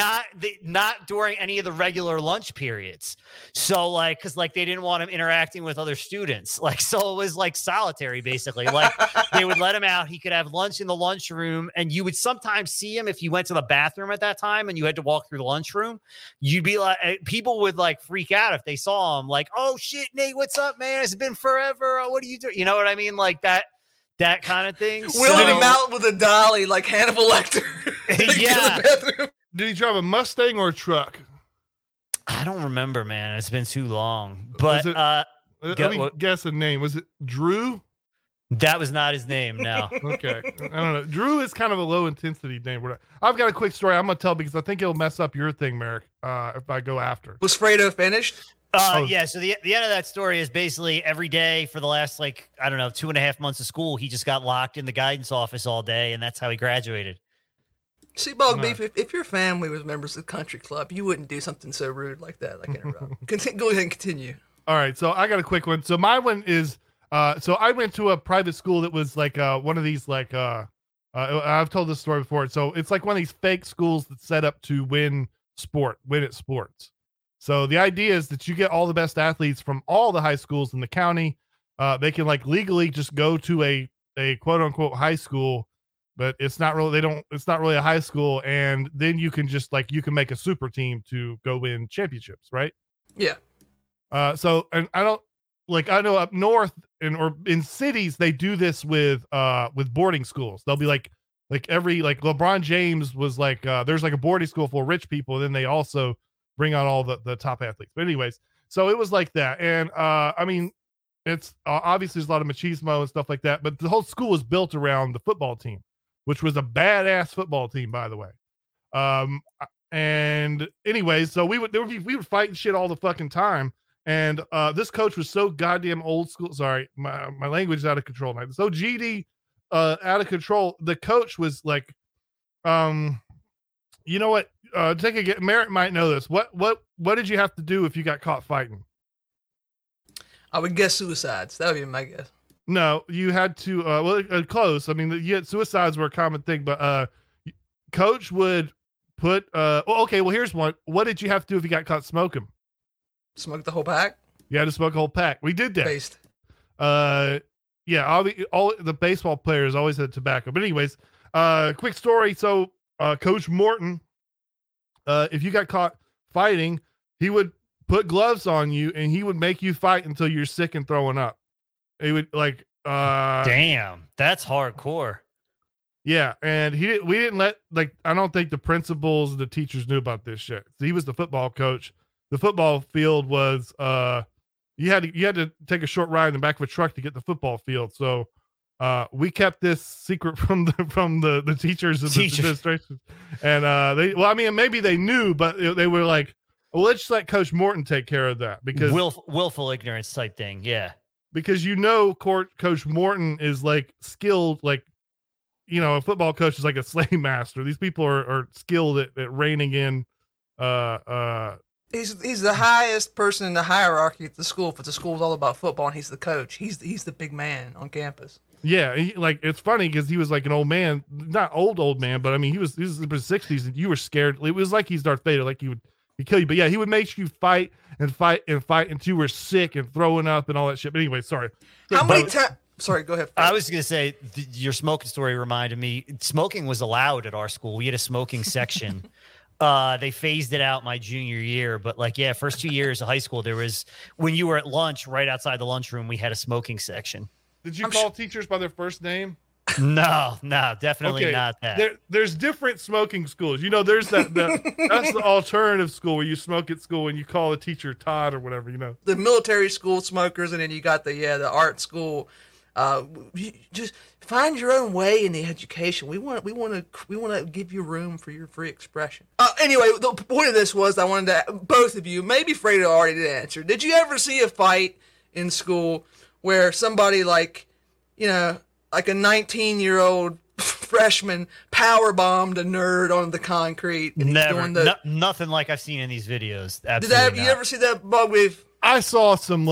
not during any of the regular lunch periods. So like, because like they didn't want him interacting with other students. Like, so it was like solitary basically. Like they would let him out. He could have lunch in the lunchroom, and you would sometimes see him if he went to the bathroom at that time and you had to walk through the lunchroom. You'd be like, people would like freak out if they saw him. Like, oh shit, Nate, what's up, man? It's been forever. Oh, what are you doing? You know what I mean? Like that kind of thing. Wheeling him out with a dolly, like Hannibal Lecter. Yeah. Did he drive a Mustang or a truck? I don't remember, man. It's been too long. But let me guess a name. Was it Drew? That was not his name, no. Okay. I don't know. Drew is kind of a low-intensity name. I've got a quick story I'm going to tell because I think it'll mess up your thing, Merrick, if I go after. Was Fredo finished? Yeah, so the end of that story is basically every day for the last, like, I don't know, 2.5 months of school, he just got locked in the guidance office all day, and that's how he graduated. See, Bog Beef, if your family was members of the country club, you wouldn't do something so rude like that. I can't interrupt. Go ahead and continue. All right, so I got a quick one. So my one is, so I went to a private school that was like one of these like, I've told this story before. So it's like one of these fake schools that's set up to win at sports. So the idea is that you get all the best athletes from all the high schools in the county. They can like legally just go to a quote unquote high school. But it's not really, it's not really a high school. And then you can just like, you can make a super team to go win championships. Right. Yeah. So, and I don't like, I know up north or in cities, they do this with boarding schools. They'll be like every, like LeBron James was like, there's like a boarding school for rich people. And then they also bring on all the top athletes. But anyways, so it was like that. And, I mean, it's obviously there's a lot of machismo and stuff like that, but the whole school is built around the football team, which was a badass football team, by the way. And anyways, so we would fight and shit all the fucking time. And this coach was so goddamn old school. Sorry, my language is out of control now. So GD, out of control. The coach was like, you know what? Take a get. Merrick might know this. What did you have to do if you got caught fighting? I would guess suicides. That would be my guess. No, you had to, close. I mean, suicides were a common thing, but coach would put, here's one. What did you have to do if you got caught smoking? Smoke the whole pack? You had to smoke a whole pack. We did that. Based. Yeah, all the baseball players always had tobacco. But anyways, quick story. So Coach Morton, if you got caught fighting, he would put gloves on you and he would make you fight until you're sick and throwing up. He would like, damn, that's hardcore. Yeah. And we didn't let, like, I don't think the principals, the teachers knew about this shit. So he was the football coach. The football field was, you had to take a short ride in the back of a truck to get the football field. So, we kept this secret from the teachers of the administration. And, maybe they knew, but they were like, well, let's just let Coach Morton take care of that because willful ignorance type thing. Yeah. Because Coach Morton is like skilled, like, you know, a football coach is like a slave master. These people are skilled at reining in. He's the highest person in the hierarchy at the school, but the school's all about football, and he's the coach. He's the big man on campus. Yeah, it's funny because he was like an old man, not old man, but I mean he was in his 60s, and you were scared. It was like he's Darth Vader, like he would kill you. But yeah, he would make you fight and fight and fight until you were sick and throwing up and all that shit. But anyway, sorry. How many times? Sorry, go ahead. I was going to say your smoking story reminded me. Smoking was allowed at our school. We had a smoking section. They phased it out my junior year, but like, yeah, first 2 years of high school, there was, when you were at lunch, right outside the lunchroom, we had a smoking section. Did you call teachers by their first name? No, definitely not that. There's different smoking schools. You know, there's that's the alternative school where you smoke at school and you call a teacher Todd or whatever, you know. The military school smokers, and then you got the art school. Just find your own way in the education. We want to give you room for your free expression. Anyway, the point of this was I wanted to, both of you, maybe Fredo already did answer. Did you ever see a fight in school where somebody like a 19-year-old freshman power bombed a nerd on the concrete? And never. He's doing nothing like I've seen in these videos. Absolutely. Did you ever see that bug with? I saw some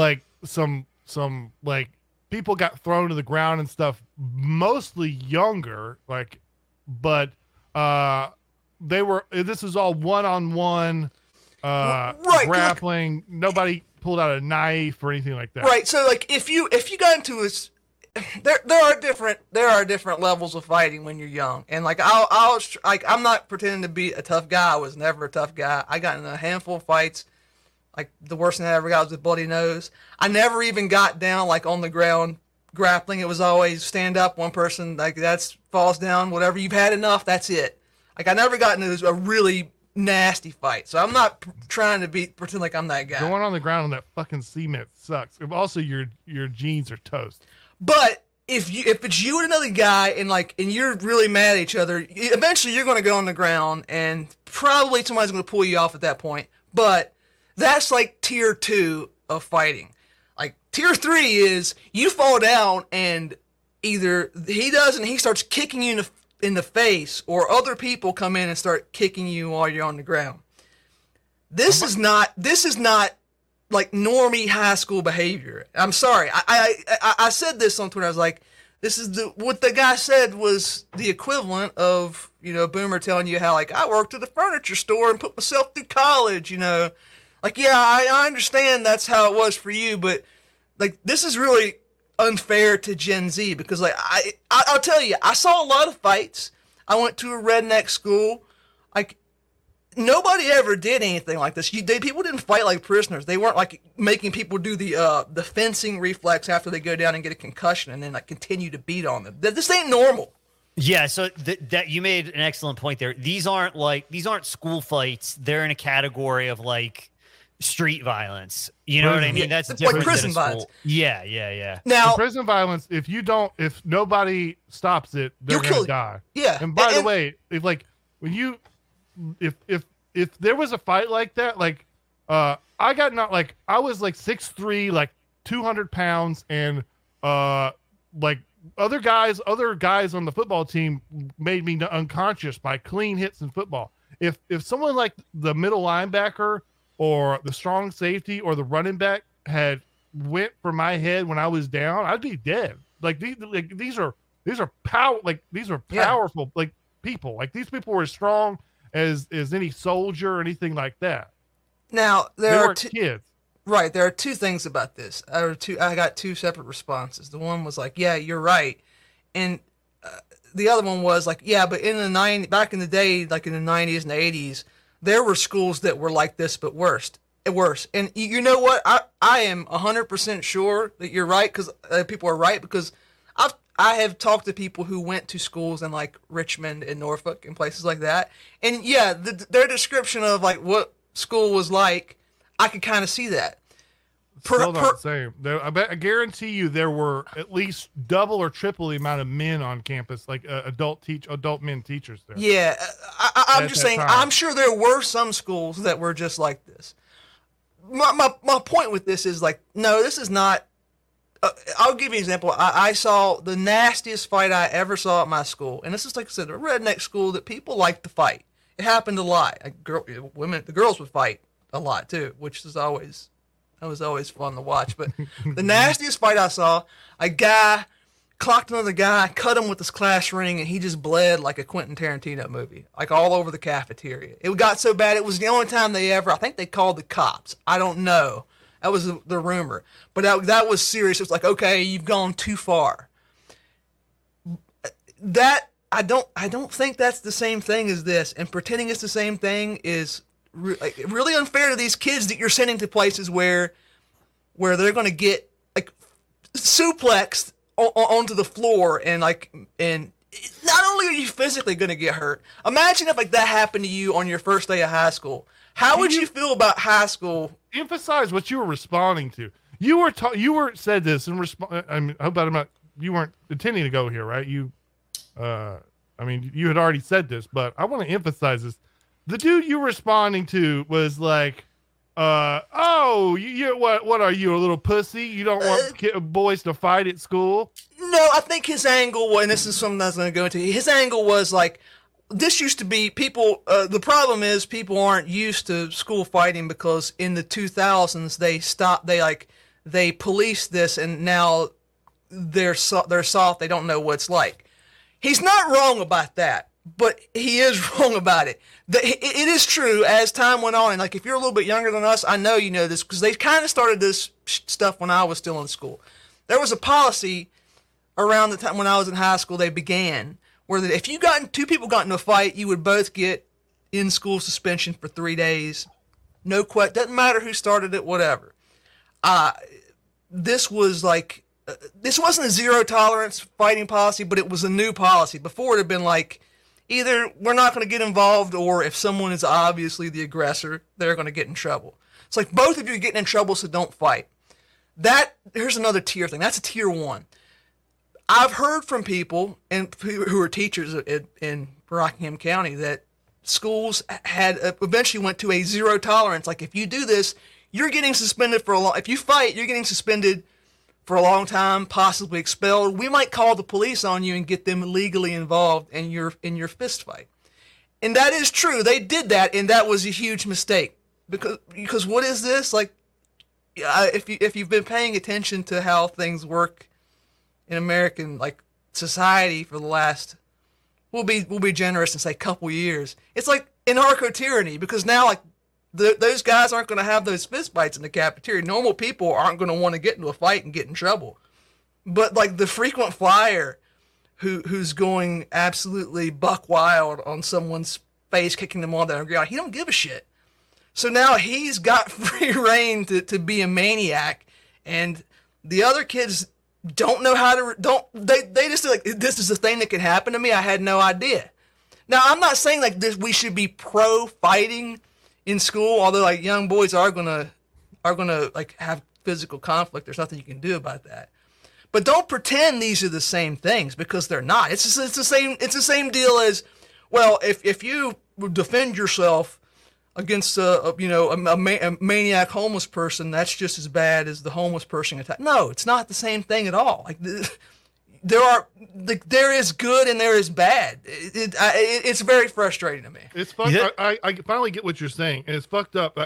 people got thrown to the ground and stuff, mostly younger, but they were, this was all one-on-one, right, grappling. Like, nobody pulled out a knife or anything like that. Right. So like, if you got into this, there are different levels of fighting when you're young. And like, I'm not pretending to be a tough guy. I was never a tough guy. I got in a handful of fights. Like, the worst thing I ever got was a bloody nose. I never even got down, like, on the ground grappling. It was always stand up, one person, like, that's falls down, whatever. You've had enough, that's it. Like, I never got into a really nasty fight. So I'm not trying to pretend like I'm that guy. Going on the ground on that fucking cement sucks. Also, your jeans are toast. But if it's you and another guy and you're really mad at each other, eventually you're going to go on the ground, and probably somebody's going to pull you off at that point. But that's like tier 2 of fighting. Like, tier 3 is you fall down and either he starts kicking you in the face, or other people come in and start kicking you while you're on the ground. This is not like normie high school behavior. I'm sorry. I said this on Twitter. I was like, this is what the guy said was the equivalent of, you know, Boomer telling you how, like, I worked at a furniture store and put myself through college, you know. Like, yeah, I understand that's how it was for you, but, like, this is really unfair to Gen Z because, like, I'll tell you, I saw a lot of fights. I went to a redneck school. Like, nobody ever did anything like this. People didn't fight like prisoners. They weren't, like, making people do the fencing reflex after they go down and get a concussion and then, like, continue to beat on them. This ain't normal. Yeah, so that you made an excellent point there. These aren't school fights. They're in a category of, like, street violence, you know what I mean? Yeah. That's different like prison violence. Yeah. Now, in prison violence, if nobody stops it, they're gonna die. Yeah. And by the way, if like when you, if there was a fight like that, like I got not like I was like 6'3", like 200 pounds, and like other guys on the football team made me unconscious by clean hits in football. If someone like the middle linebacker or the strong safety or the running back had went for my head when I was down, I'd be dead. Like these are powerful like people. Like these people were as strong as any soldier or anything like that. Now they were kids. Right. There are two things about this. I got two separate responses. The one was like, yeah, you're right. And the other one was like, yeah, but in the back in the day, like in the 90s and the 80s, there were schools that were like this, but worse. And you know what? I am 100% sure that you're right, because people are right, because I have talked to people who went to schools in like Richmond and Norfolk and places like that. And yeah, their description of like what school was like, I could kind of see that. Still not the same. I guarantee you there were at least double or triple the amount of men on campus, like adult men teachers there. Yeah, I'm just saying, I'm sure there were some schools that were just like this. My point with this is like, no, this is not. I'll give you an example. I saw the nastiest fight I ever saw at my school, and this is, like I said, a redneck school that people like to fight. It happened a lot. The girls would fight a lot too, which is always. That was always fun to watch. But the nastiest fight I saw, a guy clocked another guy, cut him with his class ring, and he just bled like a Quentin Tarantino movie, like all over the cafeteria. It got so bad, it was the only time I think they called the cops. I don't know. That was the rumor. But that was serious. It was like, okay, you've gone too far. That I don't think that's the same thing as this. And pretending it's the same thing is really unfair to these kids that you're sending to places where they're going to get like suplexed onto the floor and not only are you physically going to get hurt. Imagine if like that happened to you on your first day of high school. How would you feel about high school? Emphasize what you were responding to. You were said this in response. I mean, I hope I'm not. You weren't intending to go here, right? You had already said this, but I want to emphasize this. The dude you were responding to was like, "Oh, you what are you, a little pussy? You don't want boys to fight at school?" No, I think his angle was, and this is something I was going to go into. His angle was like, this used to be people. The problem is people aren't used to school fighting because in the 2000s they stopped. They policed this, and now they're soft. They don't know what it's like. He's not wrong about that, but he is wrong about it. It is true as time went on. And like if you're a little bit younger than us, I know you know this because they kind of started this stuff when I was still in school. There was a policy around the time when I was in high school. They began. Where if you two people got into a fight, you would both get in school suspension for 3 days. No question. Doesn't matter who started it, whatever. This was like, this wasn't a zero tolerance fighting policy, but it was a new policy. Before it had been like, either we're not going to get involved, or if someone is obviously the aggressor, they're going to get in trouble. It's like both of you are getting in trouble, so don't fight. Here's another tier thing. That's a tier one. I've heard from people and who are teachers in Rockingham County that schools had eventually went to a zero tolerance. Like if you do this, you're getting suspended for a long. If you fight, you're getting suspended for a long time, possibly expelled. We might call the police on you and get them legally involved in your fist fight. And that is true. They did that, and that was a huge mistake because what is this like? If you've been paying attention to how things work in American like society for the last, we'll be generous and say couple years. It's like anarcho-tyranny because now like those guys aren't going to have those fist fights in the cafeteria. Normal people aren't going to want to get into a fight and get in trouble. But like the frequent flyer who's going absolutely buck wild on someone's face, kicking them on the ground, he don't give a shit. So now he's got free reign to be a maniac, and the other kids don't know how to, they just like, this is a thing that can happen to me. I had no idea. Now, I'm not saying like this, we should be pro fighting in school, although like young boys are going to like have physical conflict. There's nothing you can do about that, but don't pretend these are the same things because they're not. It's just, it's the same deal as, well, if you defend yourself against a maniac homeless person, that's just as bad as the homeless person attack. No, it's not the same thing at all. Like there is good and there is bad. It's very frustrating to me. It's fucked. Yeah. I finally get what you're saying, and it's fucked up.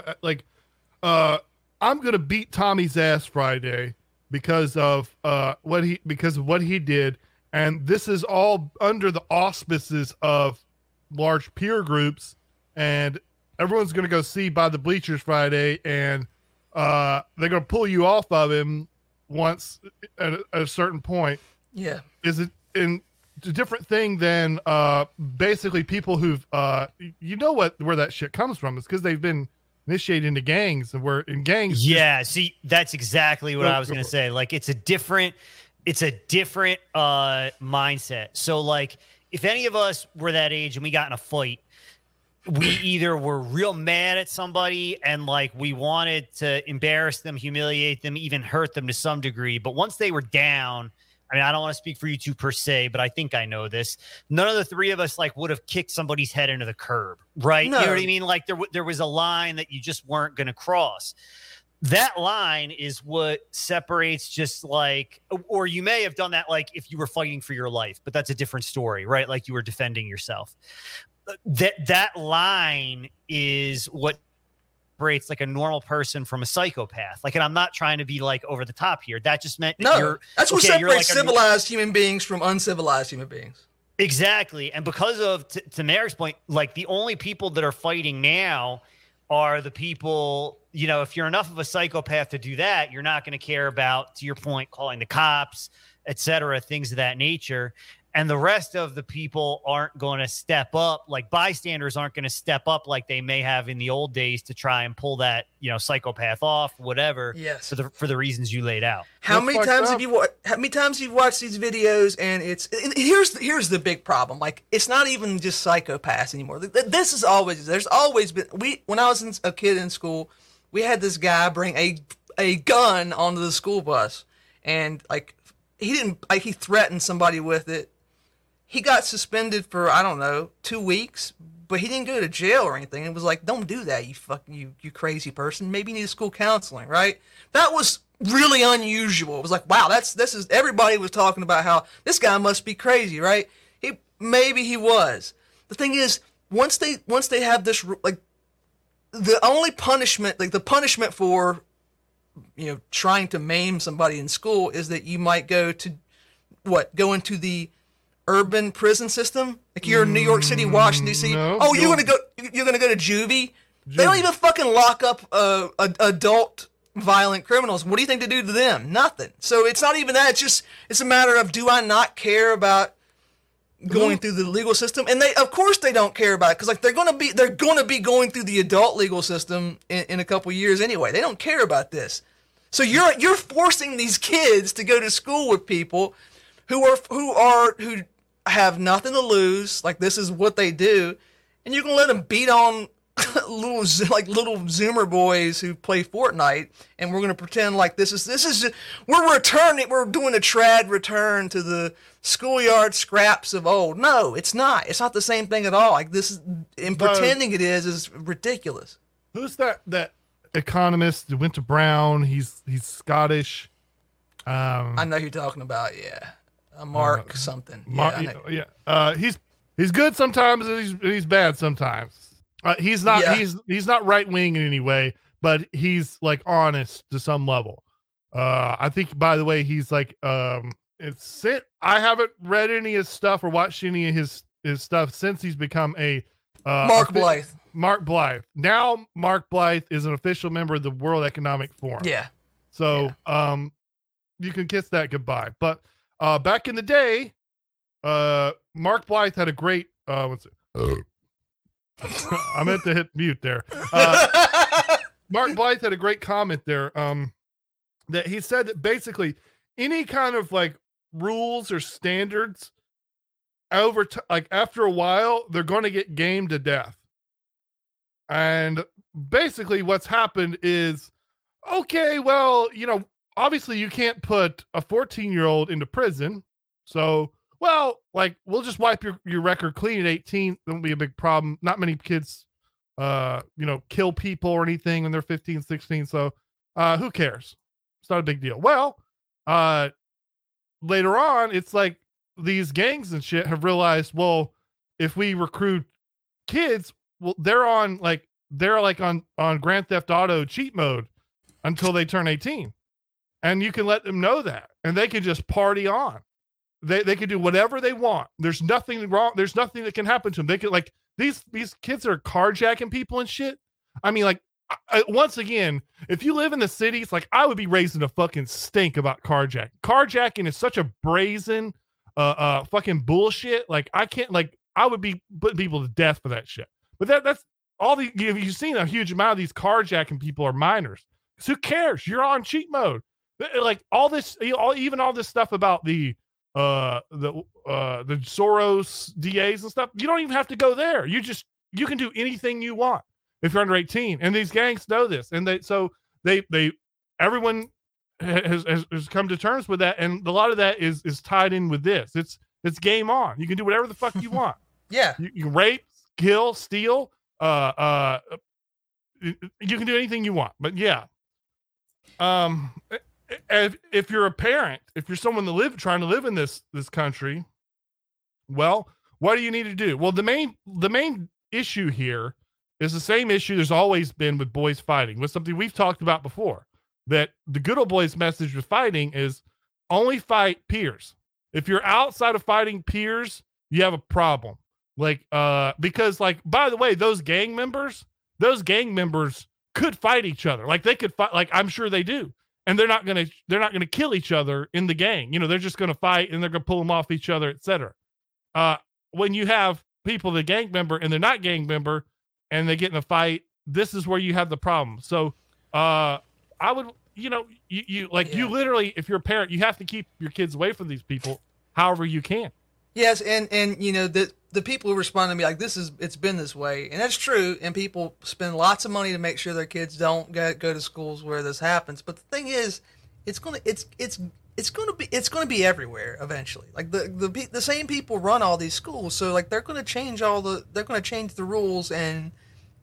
I'm gonna beat Tommy's ass Friday because of what he did, and this is all under the auspices of large peer groups and. Everyone's going to go see By the Bleachers Friday, and they're going to pull you off of him once at a certain point. Yeah. It's a different thing than basically people who've, where that shit comes from. It's because they've been initiated into gangs and we're in gangs. Yeah. See, that's exactly what I was going to say. Like, it's a different mindset. So like if any of us were that age and we got in a fight, we either were real mad at somebody and like we wanted to embarrass them, humiliate them, even hurt them to some degree. But once they were down, I mean, I don't want to speak for you two per se, but I think I know this. None of the three of us like would have kicked somebody's head into the curb, right? No. You know what I mean? Like there was a line that you just weren't going to cross. That line is what separates just like, or you may have done that like if you were fighting for your life, but that's a different story, right? Like you were defending yourself. That line is what separates like a normal person from a psychopath. Like, and I'm not trying to be like over the top here. That just meant that's what separates like civilized human beings from uncivilized human beings. Exactly. And because of to Merrick's point, like the only people that are fighting now are the people you know, if you're enough of a psychopath to do that, you're not going to care about, to your point, calling the cops, et cetera, things of that nature. And the rest of the people aren't going to step up, like bystanders aren't going to step up like they may have in the old days to try and pull that, you know, psychopath off, whatever. Yes. For the reasons you laid out. How many times have you watched these videos? And here's the big problem. Like, it's not even just psychopaths anymore. This is always, there's always been, when I was a kid in school, we had this guy bring a gun onto the school bus, and like he threatened somebody with it. He got suspended for, I don't know, 2 weeks, but he didn't go to jail or anything. It was like, don't do that, you crazy person. Maybe you need school counseling, right? That was really unusual. It was like, wow, this is everybody was talking about how this guy must be crazy, right? Maybe he was. The thing is, once they have this, like, the only punishment, like the punishment for, you know, trying to maim somebody in school is that you might go into the urban prison system. Like, you're in New York City, Washington D.C. No, oh, you're gonna go to juvie. They don't even fucking lock up adult violent criminals. What do you think they do to them? Nothing. So it's not even that. It's a matter of, do I not care about going through the legal system? And they, of course, they don't care about it, because like they're gonna be going through the adult legal system in a couple years anyway. They don't care about this. So you're forcing these kids to go to school with people who have nothing to lose. Like, this is what they do, and you're gonna let them beat on little Zoomer boys who play Fortnite, and we're gonna pretend like this is we're doing a trad return to the schoolyard scraps of old. No, it's not. It's not the same thing at all. Like, this is, and pretending it is ridiculous. Who's that economist that went to Brown? He's Scottish. I know who you're talking about. Yeah. Mark something. Yeah. He's good sometimes, and he's bad sometimes. He's not right wing in any way, but he's like honest to some level. I think, by the way, he's like, I haven't read any of his stuff or watched any of his stuff since he's become a Mark Blythe. Mark Blythe. Now Mark Blythe is an official member of the World Economic Forum. Yeah. So, yeah. You can kiss that goodbye. But back in the day, Mark Blythe had a great I meant to hit mute there. Mark Blythe had a great comment there, that he said that basically any kind of like rules or standards over like after a while, they're going to get gamed to death. And basically what's happened is, okay, well, you know, obviously you can't put a 14-year-old into prison. So, well, like, we'll just wipe your record clean at 18. That won't be a big problem. Not many kids, you know, kill people or anything when they're 15, 16. So who cares? It's not a big deal. Well, later on, it's like these gangs and shit have realized, well, if we recruit kids, well, they're on Grand Theft Auto cheat mode until they turn 18. And you can let them know that, and they can just party on. They can do whatever they want. There's nothing wrong. There's nothing that can happen to them. They can, like, these kids are carjacking people and shit. I mean, like, once again, if you live in the cities, like, I would be raising a fucking stink about carjacking. Carjacking is such a brazen, fucking bullshit. Like, I can't, like, I would be putting people to death for that shit. But that's all the, you've seen a huge amount of these carjacking people are minors. So who cares? You're on cheat mode. Like, all this, even all this stuff about the Soros DAs and stuff, you don't even have to go there. You can do anything you want if you're under 18. And these gangs know this, and so everyone has come to terms with that. And a lot of that is tied in with this. It's game on. You can do whatever the fuck you want. Yeah, you rape, kill, steal. You can do anything you want. But yeah, If you're a parent, if you're someone that trying to live in this country, well, what do you need to do? Well, the main issue here is the same issue there's always been with boys fighting, with something we've talked about before, that the good old boys message with fighting is only fight peers. If you're outside of fighting peers, you have a problem. Like, because, like, by the way, those gang members could fight each other. Like they could fight, like I'm sure they do. And they're not gonna kill each other in the gang. You know, they're just gonna fight and they're gonna pull them off each other, etc. When you have people that are gang member and they're not gang member and they get in a fight, this is where you have the problem. So I would, you know, you like you literally, if you're a parent, you have to keep your kids away from these people however you can. Yes, and you know, the people who respond to me like, this is, it's been this way, and that's true, and people spend lots of money to make sure their kids don't go to schools where this happens. But the thing is, it's going to be everywhere eventually. Like the same people run all these schools, so like they're going to change the rules, and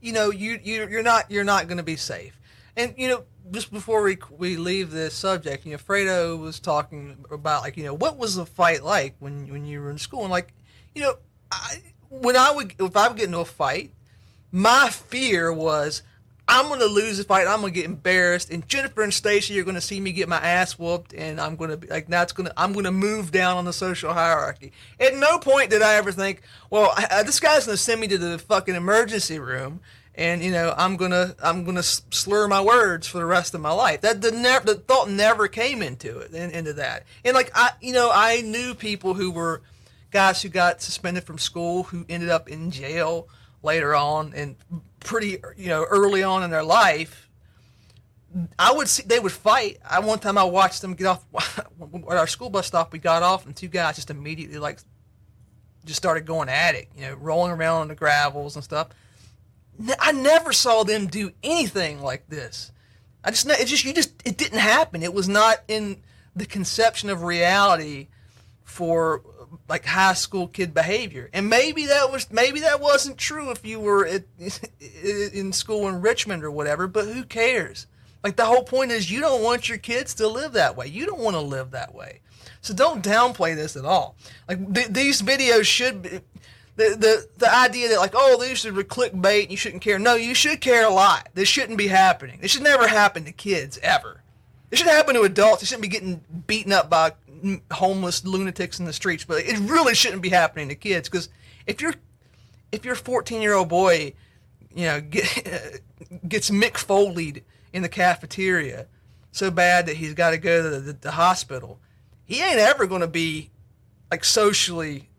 you know, you're not going to be safe. And you know, just before we leave this subject, you know, Fredo was talking about, like, you know, what was the fight like when you were in school? And like, you know, if I would get into a fight, my fear was, I'm going to lose the fight, I'm going to get embarrassed, and Jennifer and Stacy are going to see me get my ass whooped, and I'm going to be like, I'm going to move down on the social hierarchy. At no point did I ever think, well, this guy's going to send me to the fucking emergency room, and you know, I'm gonna slur my words for the rest of my life. That the thought never came into that. And like I knew people who were guys who got suspended from school who ended up in jail later on, and pretty, you know, early on in their life. I would see they would fight. One time I watched them get off at our school bus stop. We got off, and two guys just immediately just started going at it. You know, rolling around on the gravels and stuff. I never saw them do anything like this. It didn't happen. It was not in the conception of reality for like high school kid behavior. And maybe that wasn't true if you were in school in Richmond or whatever, but who cares? Like the whole point is you don't want your kids to live that way. You don't want to live that way. So don't downplay this at all. Like these videos should be, The idea that like, oh, these are clickbait and you shouldn't care. No, you should care a lot. This shouldn't be happening. This should never happen to kids ever. It should happen to adults. They shouldn't be getting beaten up by homeless lunatics in the streets. But it really shouldn't be happening to kids, because if your 14-year-old boy, you know, gets Mick Foley'd in the cafeteria so bad that he's got to go to the hospital, he ain't ever going to be like socially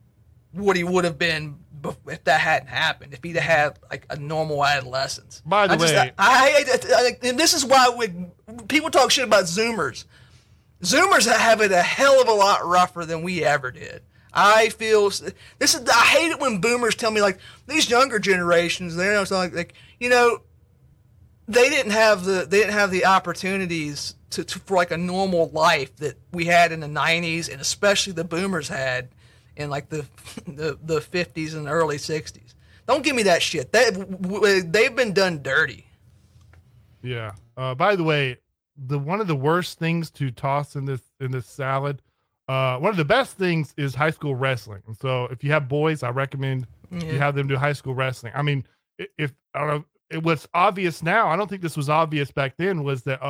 what he would have been if that hadn't happened, if he'd had like a normal adolescence. By the way, I and this is why people talk shit about Zoomers. Zoomers have it a hell of a lot rougher than we ever did. I hate it when boomers tell me like these younger generations, they don't sound like, you know, they didn't have the opportunities to for like a normal life that we had in the 90s, and especially the boomers had in like the 50s and early 60s. Don't give me that shit. They've been done dirty. Yeah. By the way, one of the worst things to toss in this salad, one of the best things is high school wrestling. And so if you have boys, I recommend you have them do high school wrestling. I mean, I don't know, it was obvious now. I don't think this was obvious back then, was that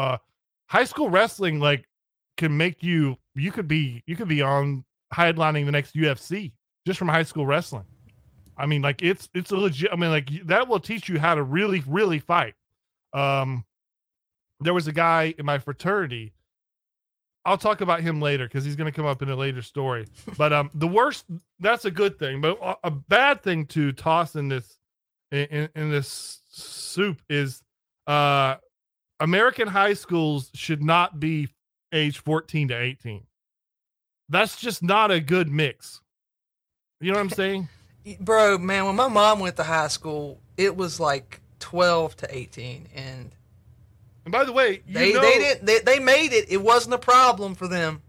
high school wrestling like can make you could be on headlining the next UFC just from high school wrestling. I mean, like it's a legit, I mean, like that will teach you how to really, really fight. There was a guy in my fraternity. I'll talk about him later, 'cause he's going to come up in a later story, but, the worst, that's a good thing, but a bad thing to toss in this soup is, American high schools should not be age 14 to 18. That's just not a good mix. You know what I'm saying? Bro, man, when my mom went to high school, it was like 12 to 18. And by the way, they made it. It wasn't a problem for them.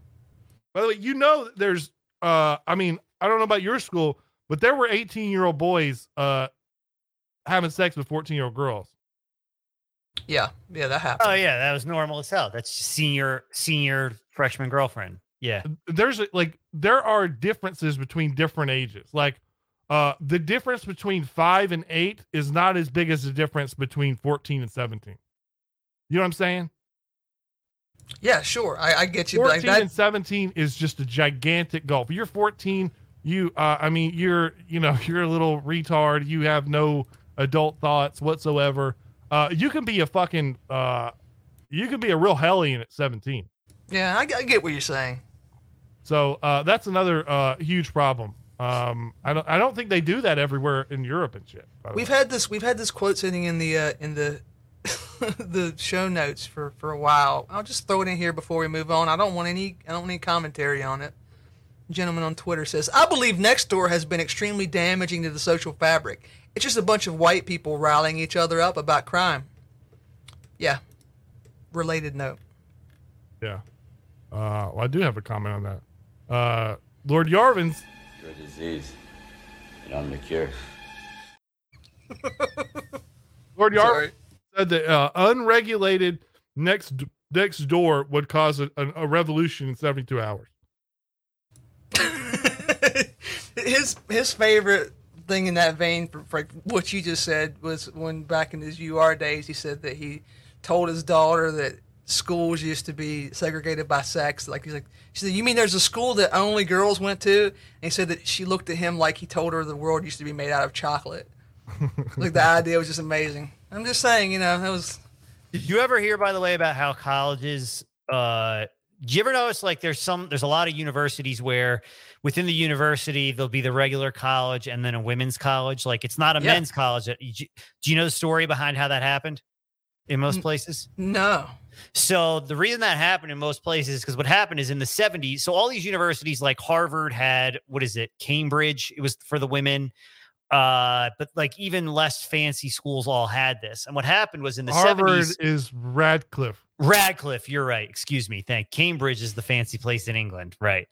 By the way, you know, there's, I mean, I don't know about your school, but there were 18-year-old boys having sex with 14-year-old girls. Yeah. Yeah, that happened. Oh, yeah. That was normal as hell. That's senior freshman girlfriend. Yeah, there are differences between different ages. Like, the difference between 5 and 8 is not as big as the difference between 14 and 17. You know what I'm saying? Yeah, sure. I get you. 14 like that, and 17 is just a gigantic gulf. You're 14. You're a little retard. You have no adult thoughts whatsoever. You can be a fucking, you can be a real hellion at 17. Yeah, I get what you're saying. So that's another huge problem. I don't think they do that everywhere in Europe and shit. We've had this quote sitting in the the show notes for a while. I'll just throw it in here before we move on. I don't want any commentary on it. A gentleman on Twitter says, "I believe Nextdoor has been extremely damaging to the social fabric. It's just a bunch of white people rallying each other up about crime." Yeah. Related note. Yeah. Well, I do have a comment on that. Lord Yarvin's. "You're a disease, and I'm the cure." Lord Yarvin said that unregulated next door would cause a revolution in 72 hours. His favorite thing in that vein for what you just said was when back in his UR days, he said that he told his daughter that schools used to be segregated by sex. She said, "You mean there's a school that only girls went to?" And he said that she looked at him like he told her the world used to be made out of chocolate. Like, the idea was just amazing. I'm just saying, you know, that was. Did you ever hear, by the way, about how colleges? Do you ever notice like there's a lot of universities where within the university there'll be the regular college and then a women's college. Like, it's not a men's college. Do you know the story behind how that happened in most places? No. So the reason that happened in most places is because what happened is in the 70s. So all these universities like Harvard had, Cambridge. It was for the women. But like even less fancy schools all had this. And what happened was in the Harvard 70s is Radcliffe. You're right. Excuse me. Cambridge is the fancy place in England. Right.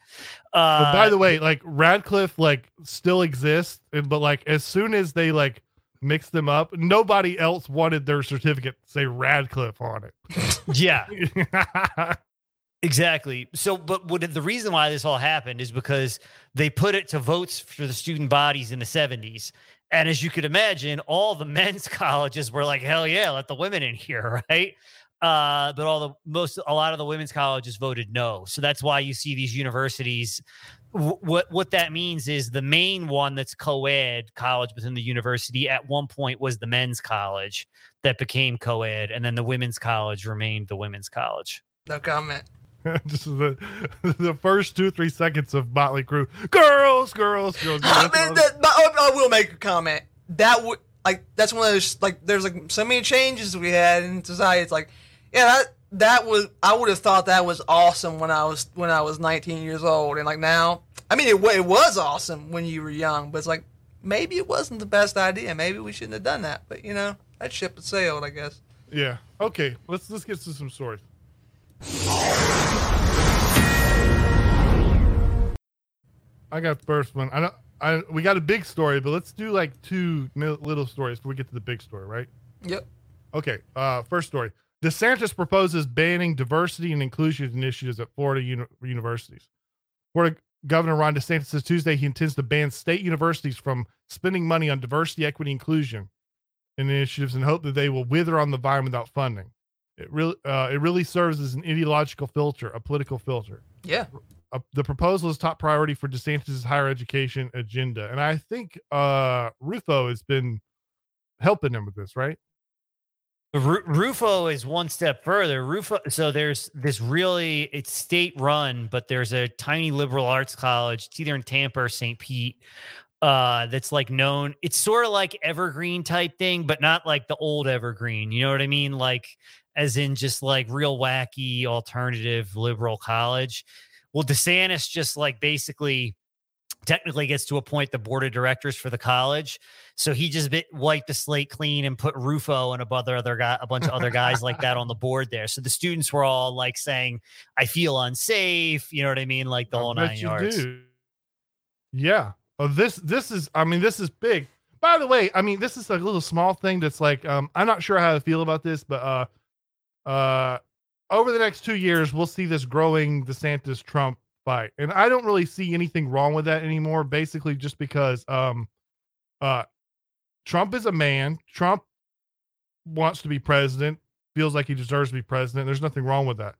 But by the way, like Radcliffe, like still exists. But like, as soon as they like mix them up, nobody else wanted their certificate to say Radcliffe on it. Yeah, exactly. So, but the reason why this all happened is because they put it to votes for the student bodies in the 70s. And as you could imagine, all the men's colleges were like, hell yeah, let the women in here. Right. But a lot of the women's colleges voted no. So that's why you see these universities. What that means is the main one that's co-ed college within the university at one point was the men's college that became co-ed. And then the women's college remained the women's college. No comment. Just the first 2-3 seconds of Motley Crue. Girls. I will make a comment. That would. Like, that's one of those, like, there's, like, so many changes we had in society. It's like, yeah, that was, I would have thought that was awesome when I was 19 years old. And, like, now, I mean, it was awesome when you were young. But it's like, maybe it wasn't the best idea. Maybe we shouldn't have done that. But, you know, that ship has sailed, I guess. Yeah. Okay. Let's get to some stories. I got the first one. We got a big story, but let's do like two little stories before we get to the big story, right? Yep. Okay. First story. DeSantis proposes banning diversity and inclusion initiatives at Florida universities. Florida Governor Ron DeSantis says Tuesday he intends to ban state universities from spending money on diversity, equity, inclusion initiatives and hope that they will wither on the vine without funding. It really serves as an ideological filter, a political filter. Yeah. The proposal is top priority for DeSantis' higher education agenda. And I think Rufo has been helping him with this, right? Rufo is one step further. So there's this really, it's state run, but there's a tiny liberal arts college. It's either in Tampa or St. Pete. That's like known. It's sort of like Evergreen type thing, but not like the old Evergreen. You know what I mean? Like, as in just like real wacky alternative liberal college. Well, DeSantis just like basically technically gets to appoint the board of directors for the college. So he just wiped the slate clean and put Rufo and a bunch of other guys like that on the board there. So the students were all like saying, "I feel unsafe." You know what I mean? Like the whole nine yards. Do. Yeah. Oh, this is big. By the way, I mean, this is a little small thing that's like, I'm not sure how I feel about this, but over the next 2 years, we'll see this growing DeSantis-Trump fight. And I don't really see anything wrong with that anymore, basically just because Trump is a man. Trump wants to be president, feels like he deserves to be president. There's nothing wrong with that.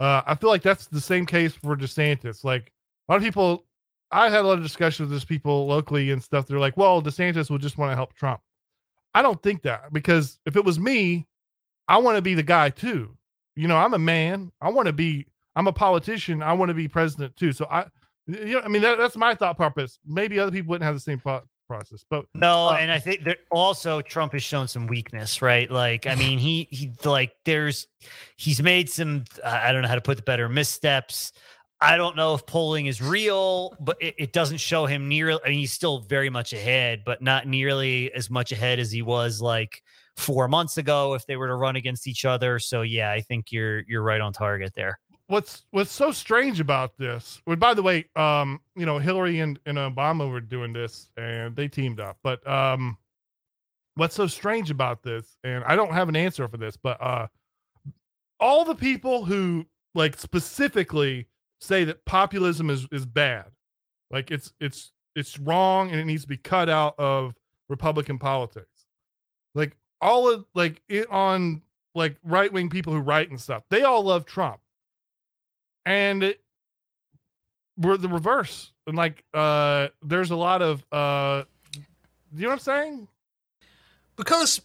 I feel like that's the same case for DeSantis. Like, a lot of people, I've had a lot of discussions with people locally and stuff. They're like, well, DeSantis will just want to help Trump. I don't think that, because if it was me, I want to be the guy too. You know, I'm a man. I'm a politician. I want to be president too. So that's my thought purpose. Maybe other people wouldn't have the same thought process, but no. And I think that also Trump has shown some weakness, right? Like, I mean, he's made some, I don't know how to put it better, missteps. I don't know if polling is real, but it doesn't show him nearly. I mean, he's still very much ahead, but not nearly as much ahead as he was like 4 months ago if they were to run against each other. So yeah, I think you're right on target there. What's so strange about this, well, by the way, Hillary and Obama were doing this and they teamed up, but what's so strange about this, and I don't have an answer for this, but all the people who like specifically say that populism is bad, like it's wrong and it needs to be cut out of Republican politics, like all of like it on like right-wing people who write and stuff, they all love Trump. And we're the reverse. And like, there's a lot of, you know what I'm saying? Because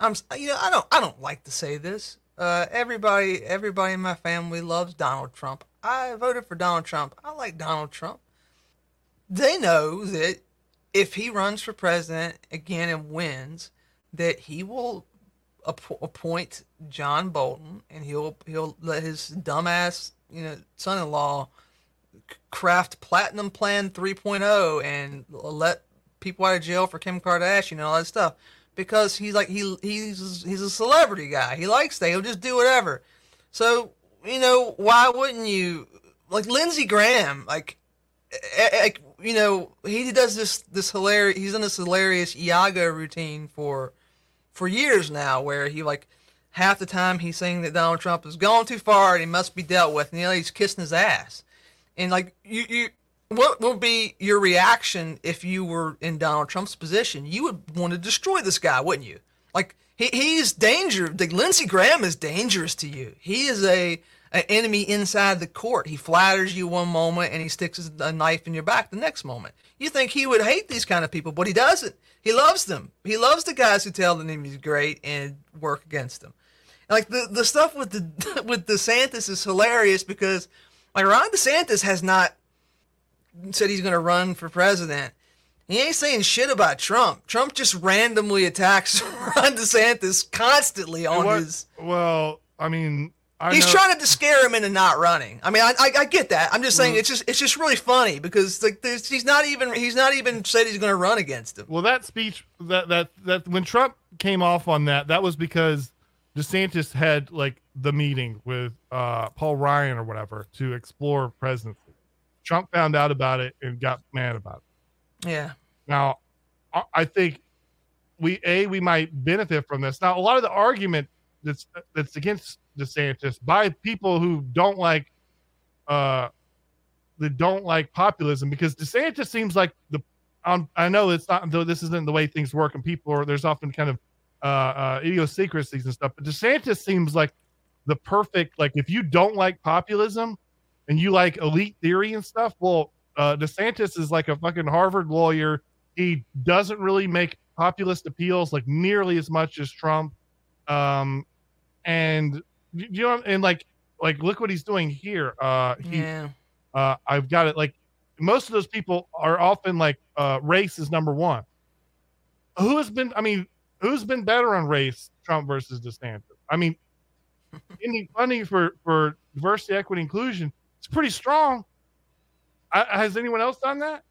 I don't like to say this. Everybody in my family loves Donald Trump. I voted for Donald Trump. I like Donald Trump. They know that if he runs for president again and wins, that he will appoint John Bolton, and he'll let his dumbass son-in-law craft Platinum Plan 3.0 and let people out of jail for Kim Kardashian and all that stuff, because he's like he's a celebrity guy. He likes that. He'll just do whatever. So why wouldn't you like Lindsey Graham? Like he does this hilarious. He's in this hilarious Iago routine for years now, where he like half the time he's saying that Donald Trump has gone too far and he must be dealt with, and he's kissing his ass. And like you what would be your reaction if you were in Donald Trump's position? You would want to destroy this guy, wouldn't you? Like he's dangerous. Like Lindsey Graham is dangerous to you. He is an enemy inside the court. He flatters you one moment and he sticks a knife in your back the next moment. You think he would hate these kind of people, but he doesn't. He loves them. He loves the guys who tell him he's great and work against them. Like the stuff with DeSantis is hilarious, because like Ron DeSantis has not said he's going to run for president. He ain't saying shit about Trump. Trump just randomly attacks Ron DeSantis constantly on his. Well, I mean, he's trying to scare him into not running. I mean, I get that. I'm just saying it's just really funny, because like he's not even said he's going to run against him. Well, that speech that when Trump came off on that was because DeSantis had like the meeting with Paul Ryan or whatever to explore presidency. Trump found out about it and got mad about it. Yeah. Now, I think we might benefit from this. Now, a lot of the argument that's against DeSantis by people who don't like populism, because DeSantis seems like I know it's not, though this isn't the way things work, and there's often kind of idiosyncrasies and stuff, but DeSantis seems like the perfect, like if you don't like populism and you like elite theory and stuff, well, DeSantis is like a fucking Harvard lawyer. He doesn't really make populist appeals like nearly as much as Trump. And like look what he's doing here. I've got it. Like most of those people are often like race is number one. Who's been better on race? Trump versus DeSantis. I mean, any funding for diversity, equity, inclusion, it's pretty strong. Has anyone else done that?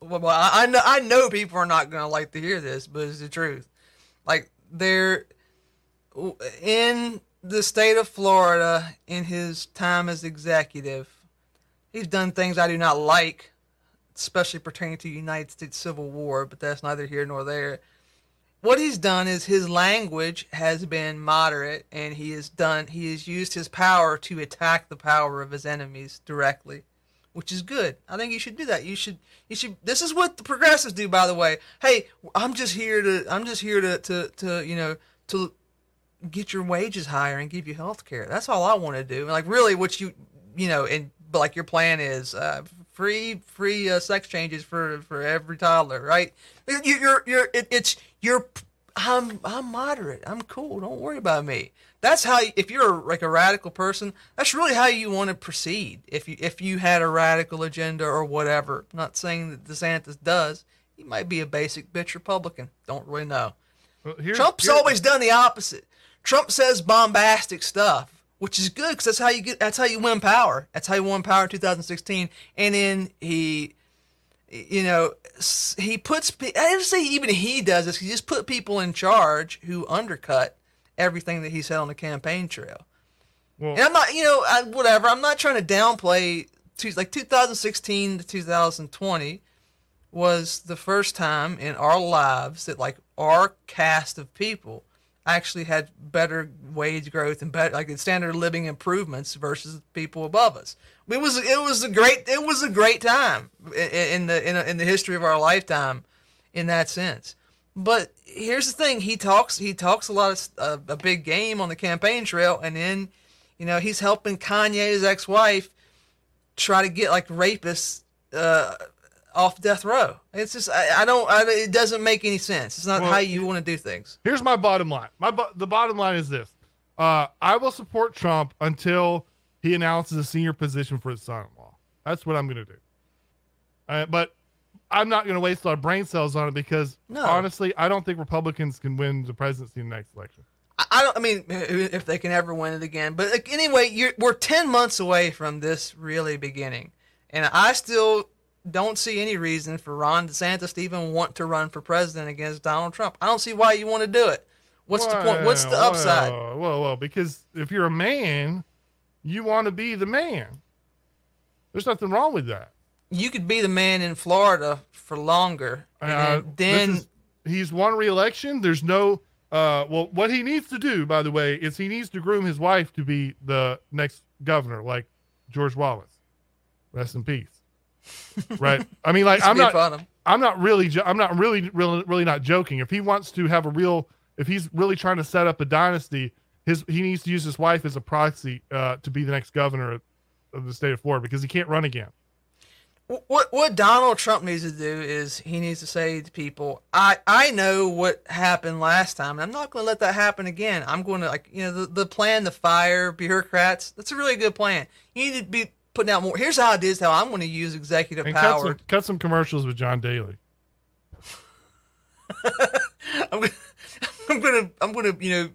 Well, I know people are not going to like to hear this, but it's the truth. Like they're in the state of Florida in his time as executive, he's done things I do not like, especially pertaining to the United States Civil War, but that's neither here nor there. What he's done is his language has been moderate, and he has used his power to attack the power of his enemies directly, which is good. I think you should do that. You should. This is what the progressives do, by the way. Hey, I'm just here to get your wages higher and give you health care. That's all I want to do. And like really what and like your plan is free sex changes for every toddler, right? I'm moderate. I'm cool. Don't worry about me. That's how, if you're like a radical person, that's really how you want to proceed. If you had a radical agenda or whatever, I'm not saying that DeSantis does. He might be a basic bitch Republican. Don't really know. Well, Trump's always done the opposite. Trump says bombastic stuff, which is good because that's how you win power. That's how you won power in 2016. And then he puts, I don't say even he does this, he just put people in charge who undercut everything that he said on the campaign trail. Well, and I'm not, whatever, I'm not trying to downplay, 2016 to 2020 was the first time in our lives that our cast of people actually had better wage growth and better the standard of living improvements versus people above us. It was a great time in the history of our lifetime, in that sense. But here's the thing: he talks a lot of a big game on the campaign trail, and then, he's helping Kanye's ex-wife try to get rapists off death row. It's just it doesn't make any sense. It's not how you want to do things. Here's my bottom line. The bottom line is this: I will support Trump until he announces a senior position for his son-in-law. That's what I'm going to do. But I'm not going to waste a lot of brain cells on it because honestly, I don't think Republicans can win the presidency in the next election. If they can ever win it again. But anyway, we're 10 months away from this really beginning, and I still don't see any reason for Ron DeSantis to even want to run for president against Donald Trump. I don't see why you want to do it. What's the point? What's the upside? Well, because if you're a man, you want to be the man. There's nothing wrong with that. You could be the man in Florida for longer. He's won re-election. There's no, what he needs to do, by the way, is he needs to groom his wife to be the next governor, like George Wallace. Rest in peace. Right. I'm not really not joking. If he wants to have if he's really trying to set up a dynasty, he needs to use his wife as a proxy to be the next governor of the state of Florida, because he can't run again. What Donald Trump needs to do is he needs to say to people, I know what happened last time, and I'm not going to let that happen again. I'm going to the plan to fire bureaucrats. That's a really good plan. You need to be putting out more. Here's how I did this, how I'm going to use executive power. Cut some commercials with John Daly. I'm going to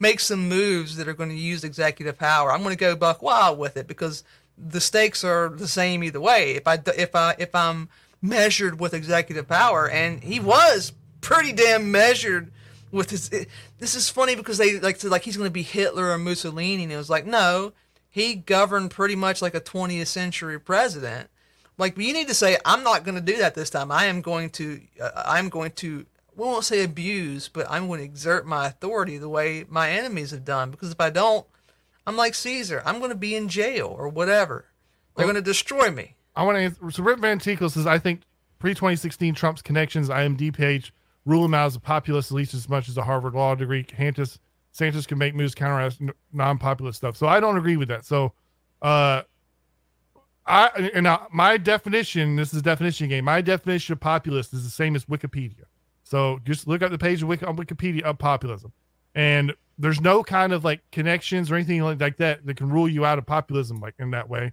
make some moves that are going to use executive power. I'm going to go buck wild with it because the stakes are the same either way. If I'm measured with executive power, and he was pretty damn measured with his. This is funny because they said he's going to be Hitler or Mussolini, and it was no. He governed pretty much like a 20th century president. You need to say, I'm not going to do that this time. I'm going to, we won't say abuse, but I'm going to exert my authority the way my enemies have done. Because if I don't, I'm like Caesar. I'm going to be in jail or whatever. They're going to destroy me. I want to answer. So Rip Van Tinkle says, I think pre-2016 Trump's connections, IMD page, rule him out as a populist at least as much as a Harvard law degree. DeSantis can make moves counteract non-populist stuff. So I don't agree with that. So, my definition, this is a definition game. My definition of populist is the same as Wikipedia. So just look up the page on Wikipedia of populism. And there's no kind of connections or anything like that that can rule you out of populism, in that way.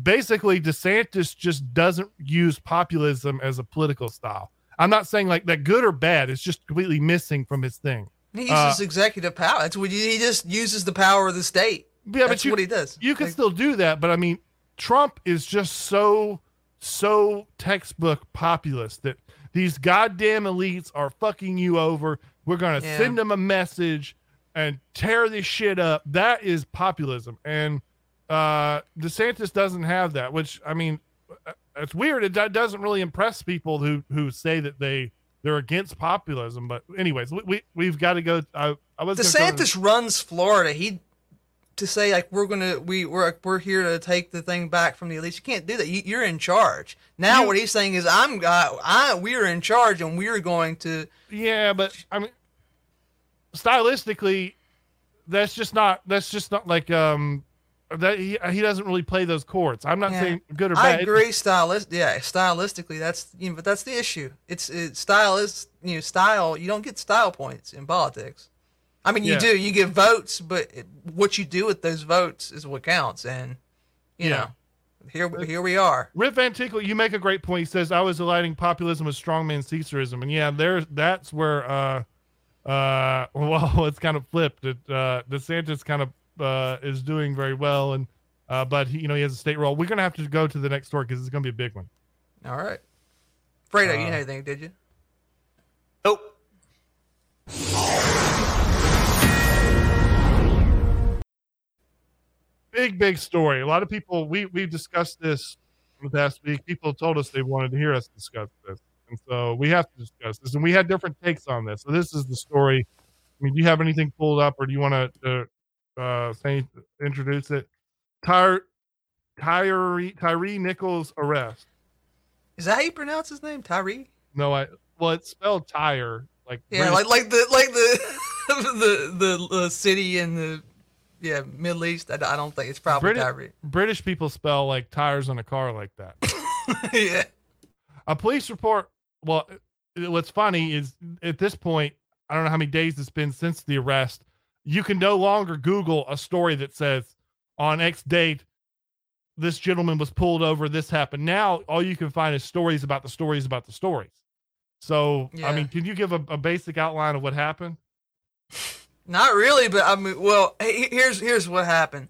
Basically DeSantis just doesn't use populism as a political style. I'm not saying that good or bad. It's just completely missing from his thing. He uses executive power. That's what he just uses the power of the state. Yeah, that's what he does. You can still do that, but Trump is just so textbook populist that these goddamn elites are fucking you over. We're gonna send them a message and tear this shit up. That is populism, and DeSantis doesn't have that. Which it's weird. It doesn't really impress people who say that they're against populism, but anyways, we've got to go. DeSantis runs Florida. He to say we're here to take the thing back from the elites. You can't do that. You're in charge now. What he's saying is we're in charge, and we're going to. Yeah, but stylistically, that's just not that he doesn't really play those chords. I'm not saying good or bad. I agree, stylistically, that's but that's the issue. It's style is style. You don't get style points in politics. I mean, you do. You get votes, but what you do with those votes is what counts. And you know, here we are. Riff Van Tinkle, you make a great point. He says, "I was aligning populism with strongman Caesarism," and that's where it's kind of flipped. DeSantis kind of is doing very well, and but he has a state role. We're gonna have to go to the next story because it's gonna be a big one. All right, Fredo, you didn't have anything, did you? Nope. Big story. A lot of people, we discussed this last week. People told us they wanted to hear us discuss this. And so we have to discuss this. And we had different takes on this. So this is the story. I mean, do you have anything pulled up, or do you want to introduce it? Tyre Nichols arrest. Is that how you pronounce his name? Tyre? No, it's spelled Tyre. British. The city in the... Yeah, Middle East. I don't think it's probably British. British people spell like tires on a car like that. Yeah. A police report. Well, what's funny is at this point, I don't know how many days it's been since the arrest. You can no longer Google a story that says on X date, this gentleman was pulled over, this happened. Now all you can find is stories about the stories about the stories. So, yeah. I mean, can you give a basic outline of what happened? Not really, but I mean, well, here's what happened.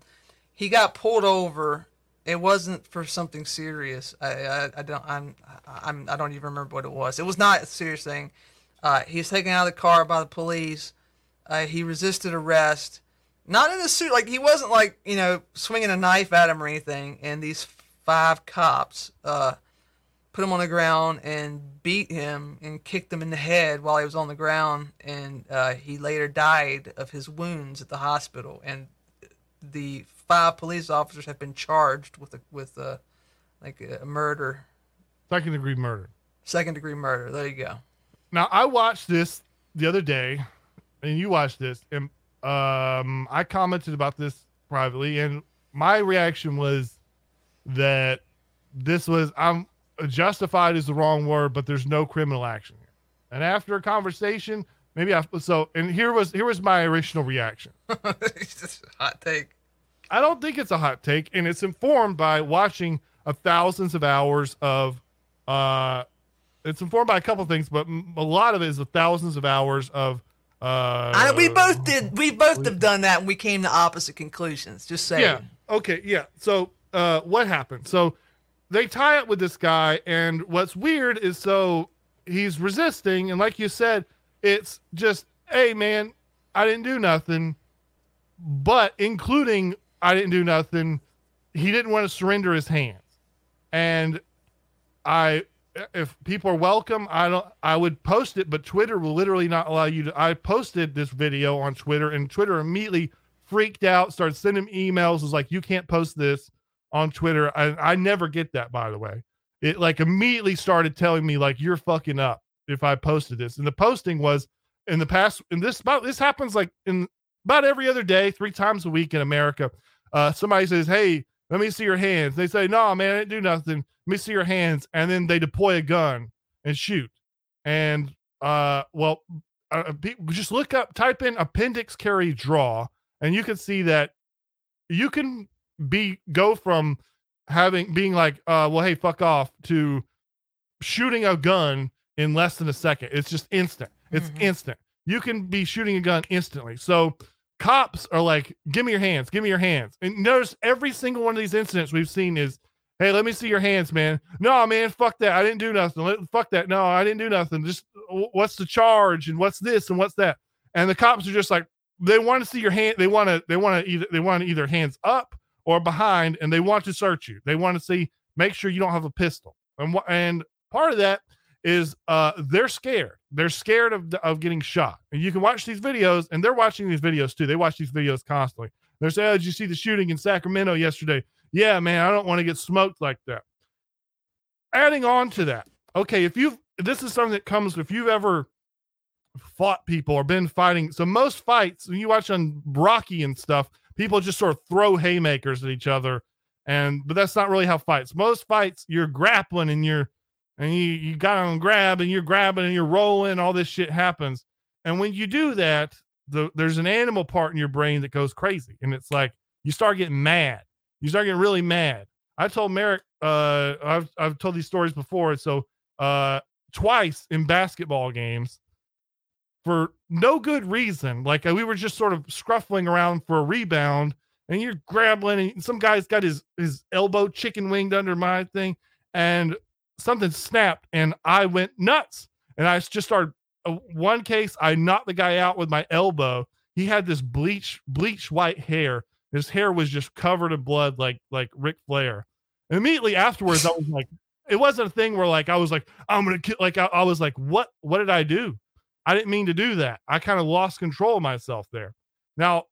He got pulled over. It wasn't for something serious. I don't even remember what it was. It was not a serious thing. He was taken out of the car by the police. He resisted arrest. Not in a suit. Like, he wasn't swinging a knife at him or anything. And these five cops put him on the ground and beat him and kicked him in the head while he was on the ground. And he later died of his wounds at the hospital. And the five police officers have been charged with a murder. Second degree murder. There you go. Now, I watched this the other day, and you watched this, and I commented about this privately. And my reaction was that this was, justified is the wrong word, but there's no criminal action here. And after a conversation, here was my original reaction. It's just a hot take. I don't think it's a hot take, and it's informed by watching thousands of hours of it's informed by a couple of things, but a lot of it is thousands of hours of we both have done that, and we came to opposite conclusions, just saying. Yeah. Okay, yeah. So what happened? So they tie it with this guy, and what's weird is so he's resisting, and like you said, it's just, hey, man, I didn't do nothing, but including I didn't do nothing, he didn't want to surrender his hands. And if people are welcome, I would post it, but Twitter will literally not allow you to. I posted this video on Twitter, and Twitter immediately freaked out, started sending emails, was like, you can't post this on Twitter. I never get that, by the way. It immediately started telling me you're fucking up if I posted this. And the posting was in the past, and this happens in about every other day, 3 times a week in America. Somebody says, hey, let me see your hands. They say, no, man, I didn't do nothing. Let me see your hands. And then they deploy a gun and shoot. And, just type in appendix carry draw. And you can see that you can go from being hey, fuck off, to shooting a gun in less than a second. It's just instant. It's instant. You can be shooting a gun instantly. So cops are like, give me your hands, give me your hands. And notice every single one of these incidents we've seen is, hey, let me see your hands, man. No, man, fuck that. I didn't do nothing. Fuck that. No, I didn't do nothing. Just what's the charge and what's this and what's that? And the cops are just like, they want to see your hand. They want either hands up or behind, and they want to search you. They want to make sure you don't have a pistol. And part of that is they're scared. They're scared of getting shot. And you can watch these videos, and they're watching these videos too. They watch these videos constantly. They're saying, oh, did you see the shooting in Sacramento yesterday? Yeah, man, I don't want to get smoked like that. Adding on to that, okay, this is something that comes if you've ever fought people or been fighting. So most fights, when you watch on Rocky and stuff, people just sort of throw haymakers at each other. But that's not really how fights. Most fights, you're grappling and you got on grab and you're grabbing and you're rolling. All this shit happens. And when you do that, there's an animal part in your brain that goes crazy. And it's like, you start getting mad. You start getting really mad. I told Merrick, I've told these stories before. So twice in basketball games for no good reason. Like we were just sort of scruffling around for a rebound and you're grabbing and some guy's got his elbow chicken winged under my thing and something snapped and I went nuts. And I just started, one case, I knocked the guy out with my elbow. He had this bleach white hair. His hair was just covered in blood, like Ric Flair. And immediately afterwards, I was like, it wasn't a thing where like, I was like, I'm going to kill. Like, I was like, what did I do? I didn't mean to do that. I kind of lost control of myself there. Now,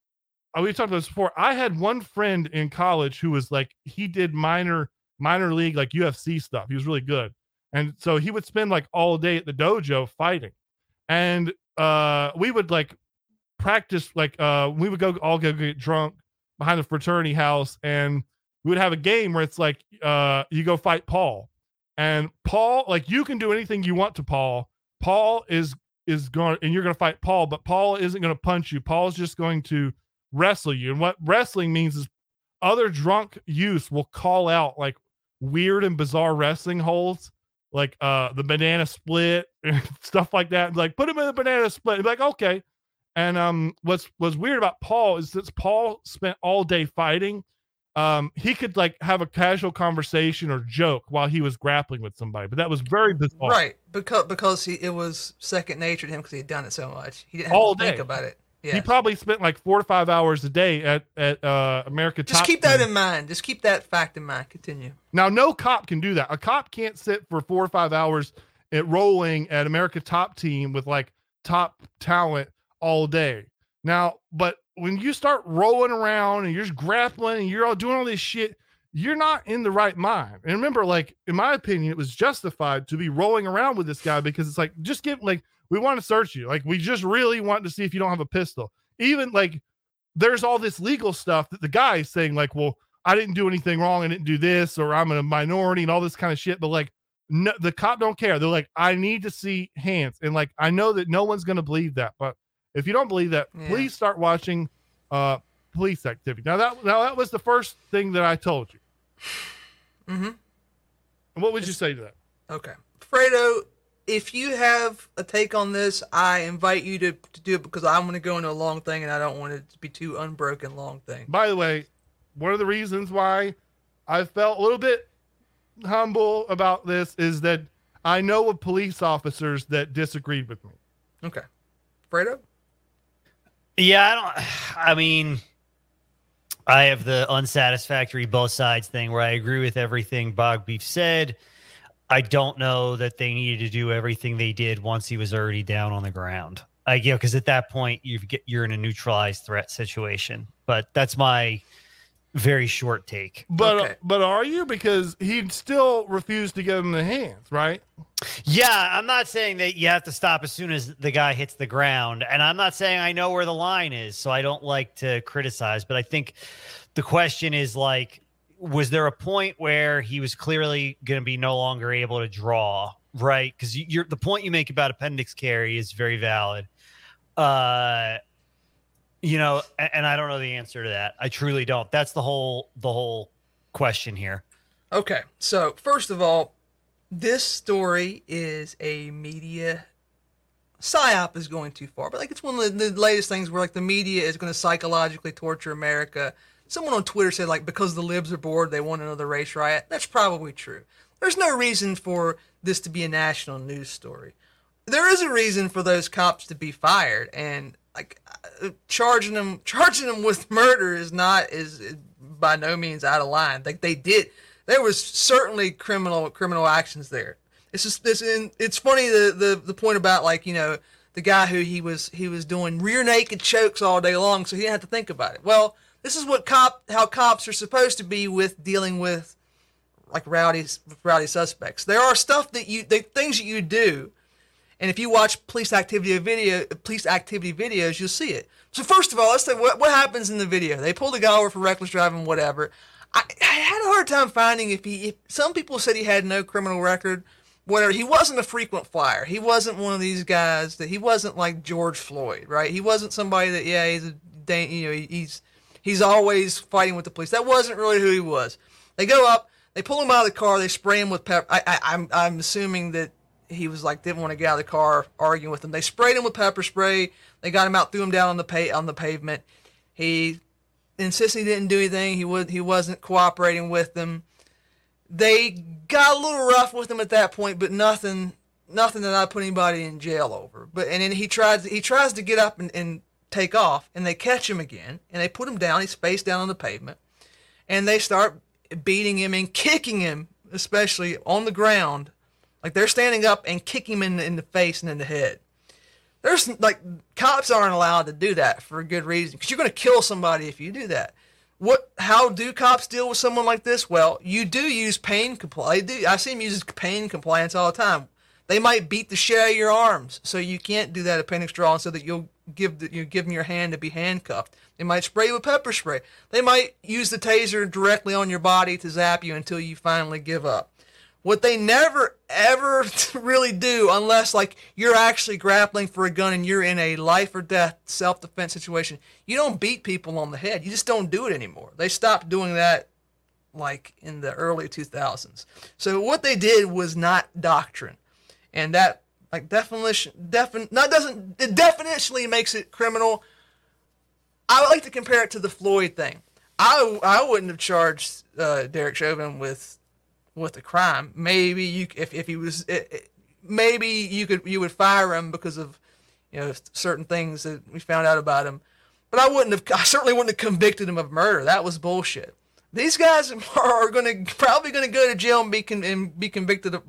we talked about this before. I had one friend in college who was like, he did minor league, like UFC stuff. He was really good. And so he would spend like all day at the dojo fighting. And we would like practice, like we would all go get drunk behind the fraternity house, and we would have a game where it's like you go fight Paul, and Paul, like, you can do anything you want to Paul. Paul is going, and you're going to fight Paul, but Paul isn't going to punch you. Paul's just going to wrestle you. And what wrestling means is other drunk youths will call out like weird and bizarre wrestling holds, like the banana split and stuff like that. Like, put him in the banana split. And be like, okay. And what's weird about Paul is since Paul spent all day fighting, he could like have a casual conversation or joke while he was grappling with somebody. But that was very bizarre, right? Because it was second nature to him because he had done it so much. He didn't all have to think about it. Yeah, he probably spent like 4 to 5 hours a day at America Top Team. Just keep that in mind. Just keep that fact in mind. Continue. Now, no cop can do that. A cop can't sit for 4 or 5 hours at rolling at America Top Team with like top talent all day. Now, but when you start rolling around and you're just grappling and you're all doing all this shit, you're not in the right mind. And remember, like, in my opinion, it was justified to be rolling around with this guy because it's like, just give, like, we want to search you. Like, we just really want to see if you don't have a pistol. Even like, there's all this legal stuff that the guy is saying, like, well, I didn't do anything wrong. I didn't do this, or I'm in a minority and all this kind of shit. But like, no, the cop don't care. They're like, I need to see hands. And like, I know that no one's going to believe that, but if you don't believe that, please start watching police activity. Now that was the first thing that I told you. Mm-hmm. And what would you say to that? Okay. Fredo, if you have a take on this, I invite you to do it because I'm going to go into a long thing and I don't want it to be too unbroken long thing. By the way, one of the reasons why I felt a little bit humble about this is that I know of police officers that disagreed with me. Okay. Fredo? Yeah, I have the unsatisfactory both sides thing where I agree with everything Bogbeef said. I don't know that they needed to do everything they did once he was already down on the ground. Because at that point you're in a neutralized threat situation. But that's my very short take. But okay. But are you? Because he still refused to give him the hands, right? Yeah, I'm not saying that you have to stop as soon as the guy hits the ground. And I'm not saying I know where the line is, so I don't like to criticize. But I think the question is, like, was there a point where he was clearly going to be no longer able to draw, right? Because the point you make about appendix carry is very valid. And I don't know the answer to that. I truly don't. That's the whole question here. Okay. So first of all, this story is a media psyop is going too far, but like it's one of the latest things where like the media is going to psychologically torture America. Someone on Twitter said like, because the libs are bored, they want another race riot. That's probably true. There's no reason for this to be a national news story. There is a reason for those cops to be fired, and like charging them with murder is by no means out of line. Like they did, there was certainly criminal actions there. It's just this, and it's funny the point about like, you know, the guy who he was doing rear naked chokes all day long, so he didn't have to think about it. Well, this is how cops are supposed to be with dealing with like rowdy suspects. There are things that you do. And if you watch police activity videos, you'll see it. So first of all, let's say what happens in the video. They pulled a guy over for reckless driving, whatever. I had a hard time finding if some people said he had no criminal record, whatever. He wasn't a frequent flyer. He wasn't one of these guys that he wasn't like George Floyd, right? He wasn't somebody that he's always fighting with the police. That wasn't really who he was. They go up, they pull him out of the car, they spray him with pepper. I'm assuming that he was like didn't want to get out of the car arguing with them. They sprayed him with pepper spray. They got him out, threw him down on the pavement. He insists he didn't do anything. He wasn't cooperating with them. They got a little rough with him at that point, but nothing that I put anybody in jail over. But and then he tries to get up and take off, and they catch him again, and they put him down. He's face down on the pavement, and they start beating him and kicking him, especially on the ground. Like, they're standing up and kicking him in the face and in the head. There's, like, cops aren't allowed to do that for a good reason, because you're going to kill somebody if you do that. How do cops deal with someone like this? Well, you do use pain compliance. I see them use pain compliance all the time. They might beat the shit out of your arms, so you can't do that appendix draw, so that you'll give them your hand to be handcuffed. They might spray you with pepper spray. They might use the taser directly on your body to zap you until you finally give up. What they never, ever really do, unless, like, you're actually grappling for a gun and you're in a life or death self-defense situation, you don't beat people on the head. You just don't do it anymore. They stopped doing that, like, in the early 2000s. So what they did was not doctrine. And that, like, it definitionally makes it criminal. I would like to compare it to the Floyd thing. I wouldn't have charged Derek Chauvin with a crime. Maybe you would fire him because of, you know, certain things that we found out about him, but I certainly wouldn't have convicted him of murder. That was bullshit. These guys are probably going to go to jail and be convicted of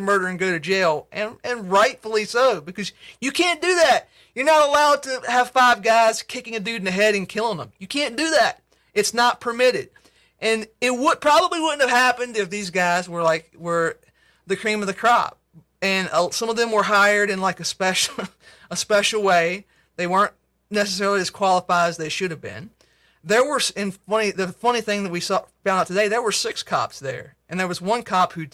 murder and go to jail, and rightfully so, because you can't do that. You're not allowed to have five guys kicking a dude in the head and killing him. You can't do that. It's not permitted. And it probably wouldn't have happened if these guys were the cream of the crop, and some of them were hired in like a special way. They weren't necessarily as qualified as they should have been. There were, the funny thing that we found out today, there were six cops there, and there was one cop who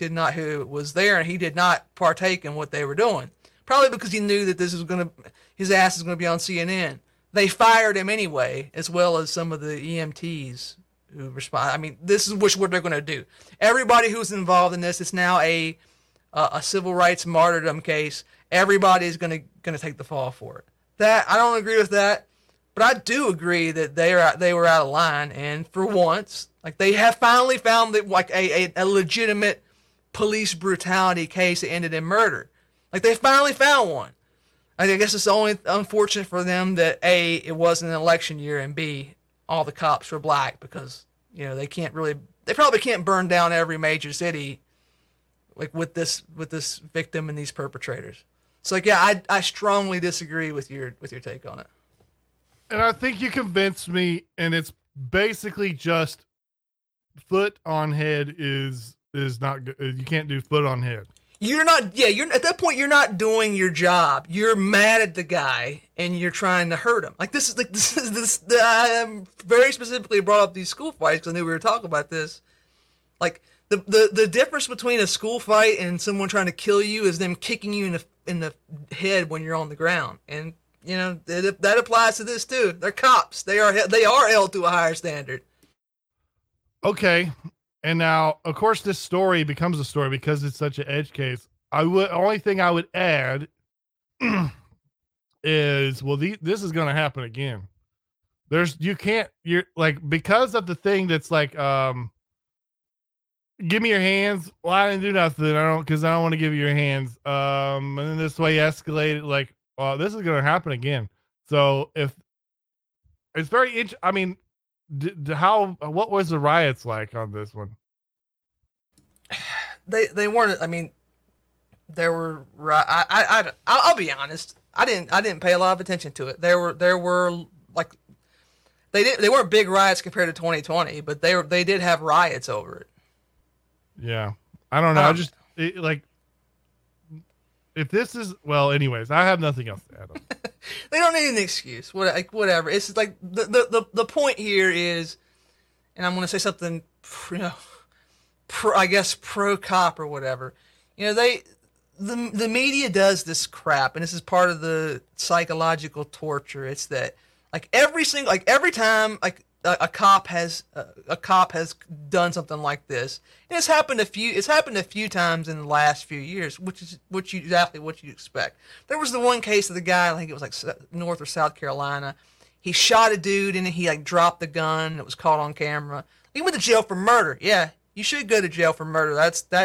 was there, and he did not partake in what they were doing, probably because he knew that his ass is gonna be on CNN. They fired him anyway, as well as some of the EMTs. Who respond? I mean, this is what they're going to do. Everybody who's involved in this, it's now a civil rights martyrdom case. Everybody's going to take the fall for it. That I don't agree with that, but I do agree that they were out of line. And for once, like, they have finally found that like a legitimate police brutality case that ended in murder. Like, they finally found one. I guess it's only unfortunate for them that A, it wasn't an election year, and B, all the cops were black, because, you know, they probably can't burn down every major city like with this victim and these perpetrators. So, like, yeah, I strongly disagree with your take on it. And I think you convinced me, and it's basically just foot on head is not good. You can't do foot on head. You're at that point, you're not doing your job. You're mad at the guy and you're trying to hurt him. Like, this is I very specifically brought up these school fights because I knew we were talking about this. Like, the difference between a school fight and someone trying to kill you is them kicking you in the head when you're on the ground. And, you know, that applies to this too. They're cops. They are held to a higher standard. Okay. And now, of course, this story becomes a story because it's such an edge case. Only thing I would add is, well, this is going to happen again. Because of the thing that's like, give me your hands. Well, I didn't do nothing. Because I don't want to give you your hands. And then this way escalated, like, well, this is going to happen again. So if it's very, I mean, what was the riots like on this one? They weren't. I mean, there were. I'll be honest. I didn't pay a lot of attention to it. There were like, they weren't big riots compared to 2020, but they did have riots over it. Yeah, I don't know. I just If this is, well, anyways, I have nothing else to add on. They don't need an excuse. Whatever. It's like the point here is, and I'm going to say something, you know, pro cop or whatever. You know, the media does this crap, and this is part of the psychological torture. It's that every time a cop has done something like this. And it's happened a few times in the last few years, which is exactly what you expect. There was the one case of the guy, I think it was like North or South Carolina. He shot a dude and he like dropped the gun and it was caught on camera. He went to jail for murder. Yeah, you should go to jail for murder.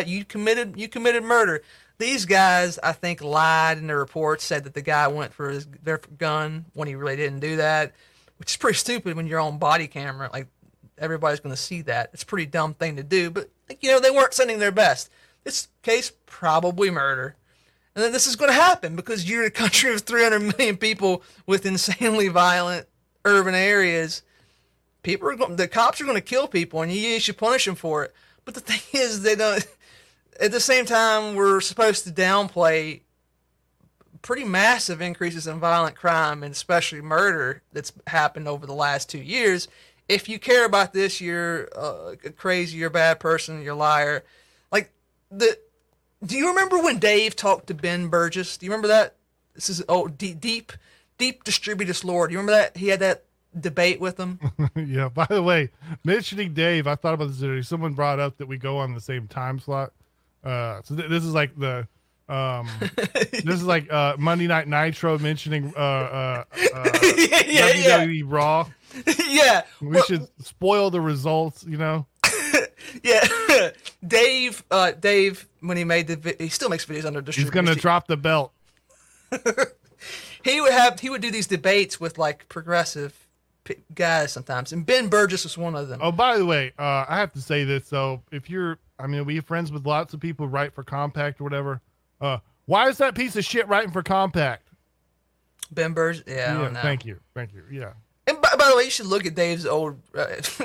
You committed murder. These guys, I think, lied in their reports, said that the guy went for their gun when he really didn't do that. Which is pretty stupid when you're on body camera. Like, everybody's going to see that. It's a pretty dumb thing to do. But, like, you know, they weren't sending their best. This case, probably murder. And then this is going to happen because you're a country of 300 million people with insanely violent urban areas. The cops are going to kill people, and you should punish them for it. But the thing is, they don't. At the same time, we're supposed to downplay pretty massive increases in violent crime and especially murder that's happened over the last 2 years. If you care about this, you're crazy, you're a bad person, you're a liar. Like, do you remember when Dave talked to Ben Burgess? Do you remember that? This is deep distributist lord. Do you remember that? He had that debate with him. Yeah, by the way, mentioning Dave, I thought about this today. Someone brought up that we go on the same time slot. So this is like the... this is like Monday Night Nitro mentioning WWE Raw. Yeah, we should spoil the results, you know. Yeah, Dave, when he made he still makes videos under distribution. He's gonna drop the belt. He would do these debates with like progressive guys sometimes, and Ben Burgess was one of them. Oh, by the way, I have to say this. So we have friends with lots of people who write for Compact or whatever. Why is that piece of shit writing for Compact? Ben Burgess? Yeah, I don't know. Thank you. Yeah. And by the way, you should look at Dave's old...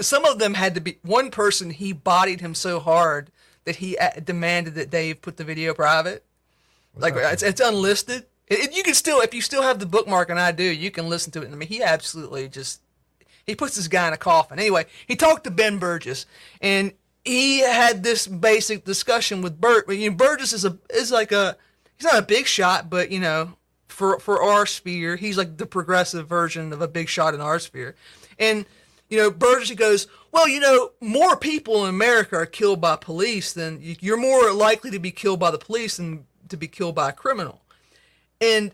some of them had to be... One person, he bodied him so hard that he demanded that Dave put the video private. It's unlisted. You can still... If you still have the bookmark, and I do, you can listen to it. I mean, he absolutely just... He puts this guy in a coffin. Anyway, he talked to Ben Burgess, and... He had this basic discussion with Burgess is he's not a big shot, but you know, for our sphere, he's like the progressive version of a big shot in our sphere. And you know, Burgess goes, well, you know, more people in America are killed by police than you're more likely to be killed by the police than to be killed by a criminal. And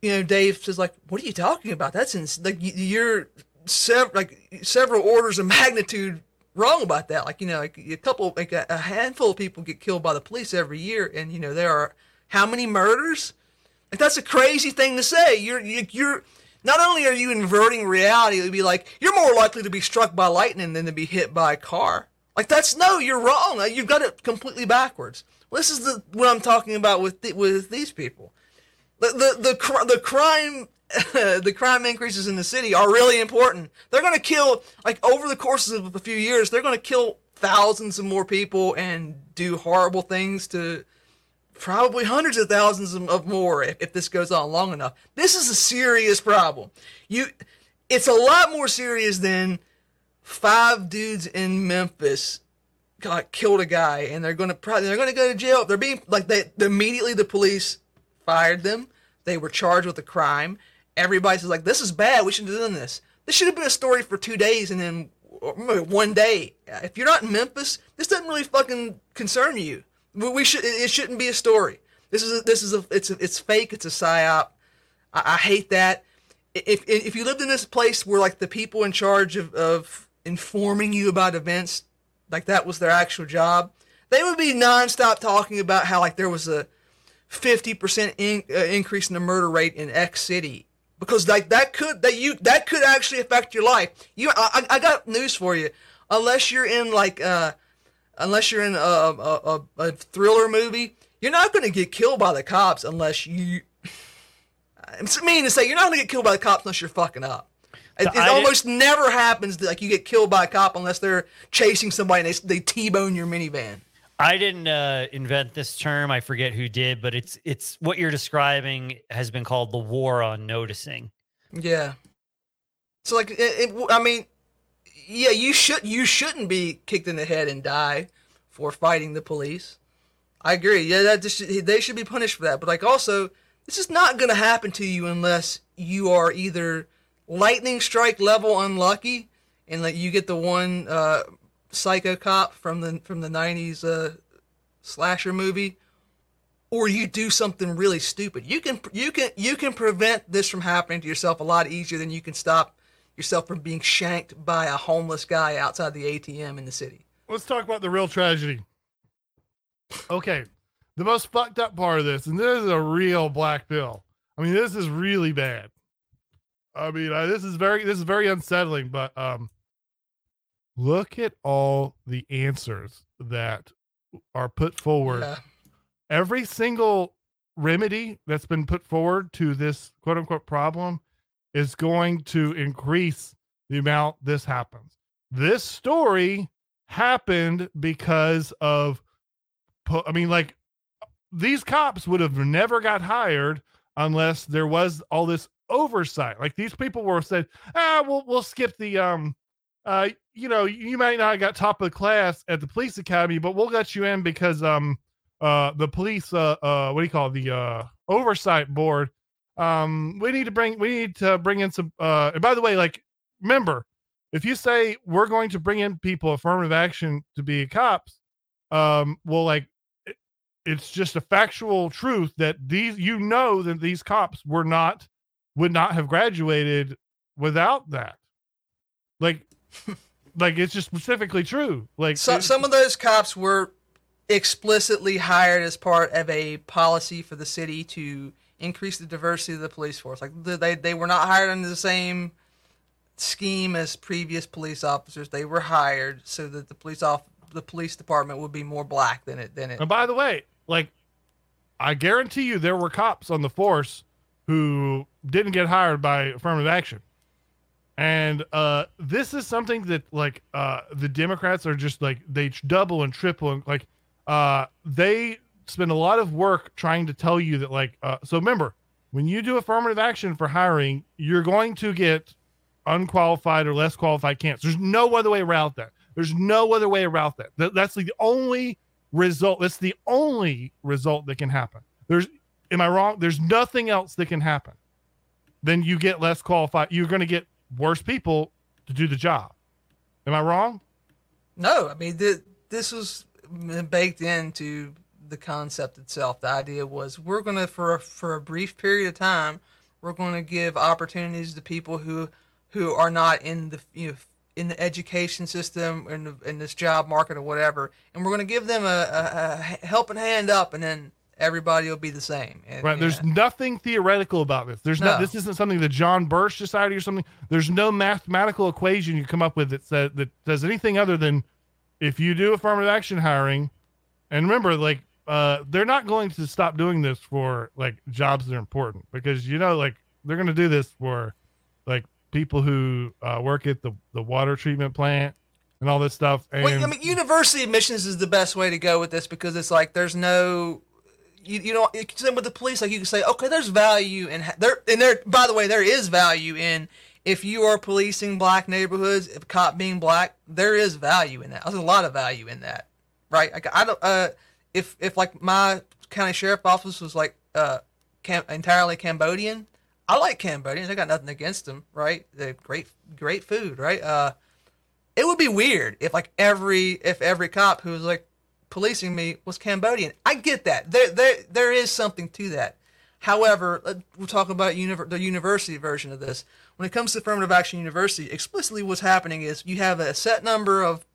you know, Dave says, like, what are you talking about? That's you're several orders of magnitude wrong about that. Like, you know, a handful of people get killed by the police every year, and you know, there are how many murders? Like, that's a crazy thing to say. You're not only are you inverting reality, it would be like you're more likely to be struck by lightning than to be hit by a car. Like, that's no, you're wrong. Like, you've got it completely backwards. Well, this is what I'm talking about with these people. The crime. The crime increases in the city are really important. They're going to kill, like, over the course of a few years, they're going to kill thousands of more people and do horrible things to probably hundreds of thousands of more if this goes on long enough. This is a serious problem. It's a lot more serious than 5 dudes in Memphis killed a guy and they're going to go to jail. They're being immediately the police fired them. They were charged with a crime. Everybody says, like, this is bad. We shouldn't have done this. This should have been a story for 2 days and then one day. If you're not in Memphis, this doesn't really fucking concern you. It shouldn't be a story. It's fake. It's a psyop. I hate that. If you lived in this place where, like, the people in charge of informing you about events, like, that was their actual job, they would be nonstop talking about how, like, there was a 50% increase in the murder rate in X city, because like that could actually affect your life. I got news for you. Unless you're in a thriller movie, you're not going to get killed by the cops unless you. It's mean to say you're not going to get killed by the cops unless you're fucking up. It almost never happens that, like, you get killed by a cop unless they're chasing somebody and they T-bone your minivan. I didn't invent this term. I forget who did, but it's what you're describing has been called the war on noticing. Yeah. So like, I mean, yeah, you shouldn't be kicked in the head and die for fighting the police. I agree. Yeah, they should be punished for that. But like, also, this is not going to happen to you unless you are either lightning strike level unlucky, and like you get the one psycho cop from the 90s slasher movie, or you do something really stupid. You can prevent this from happening to yourself a lot easier than you can stop yourself from being shanked by a homeless guy outside the ATM in the city. Let's talk about the real tragedy. Okay, the most fucked up part of this, and this is a real black pill. I mean, this is really bad. I mean, this is very unsettling, but look at all the answers that are put forward. Yeah. Every single remedy that's been put forward to this quote unquote problem is going to increase the amount this happens. This story happened because of, I mean, like, these cops would have never got hired unless there was all this oversight. Like, these people were said, we'll skip the, you know, you might not have got top of the class at the police academy, but we'll let you in because, the police, what do you call it? The, oversight board. We need to bring in some, and by the way, like, remember, if you say we're going to bring in people affirmative action to be cops, well, like, it's just a factual truth that these, you know, that these cops would not have graduated without that. Like it's just specifically true. Like, some of those cops were explicitly hired as part of a policy for the city to increase the diversity of the police force. Like, they were not hired under the same scheme as previous police officers. They were hired so that the police department would be more black than it. And by the way, like, I guarantee you there were cops on the force who didn't get hired by affirmative action. And this is something that, like, the Democrats are just like, they double and triple. And like, they spend a lot of work trying to tell you that, like, so remember, when you do affirmative action for hiring, you're going to get unqualified or less qualified candidates. There's no other way around that. There's no other way around that. That's the only result. That's the only result that can happen. Am I wrong? There's nothing else that can happen. Then you get less qualified. You're going to get worse people to do the job. Am I wrong? No, I mean, this was baked into the concept itself. The idea was we're going to, for a brief period of time, we're going to give opportunities to people who are not in the, you know, in the education system, in this job market or whatever, and we're going to give them a helping hand up, and then everybody will be the same. And, right. There's nothing theoretical about this. This isn't something the John Birch Society or something. There's no mathematical equation you come up with that does anything other than if you do affirmative action hiring, and remember, like, they're not going to stop doing this for, like, jobs that are important, because, you know, like, they're going to do this for, like, people who work at the water treatment plant and all this stuff. And I mean, university admissions is the best way to go with this, because it's like, there's no, you know, with the police, like, you can say, okay, there's value in there. By the way, there is value in, if you are policing black neighborhoods, if cop being black, there is value in that. There's a lot of value in that, right? Like, I don't, if like my county sheriff's office was like entirely Cambodian. I like Cambodians. I got nothing against them, right? They're great food, right? It would be weird if like every cop who was like policing me was Cambodian. I get that. There is something to that. However, we'll talk about the university version of this. When it comes to affirmative action university, explicitly what's happening is you have a set number of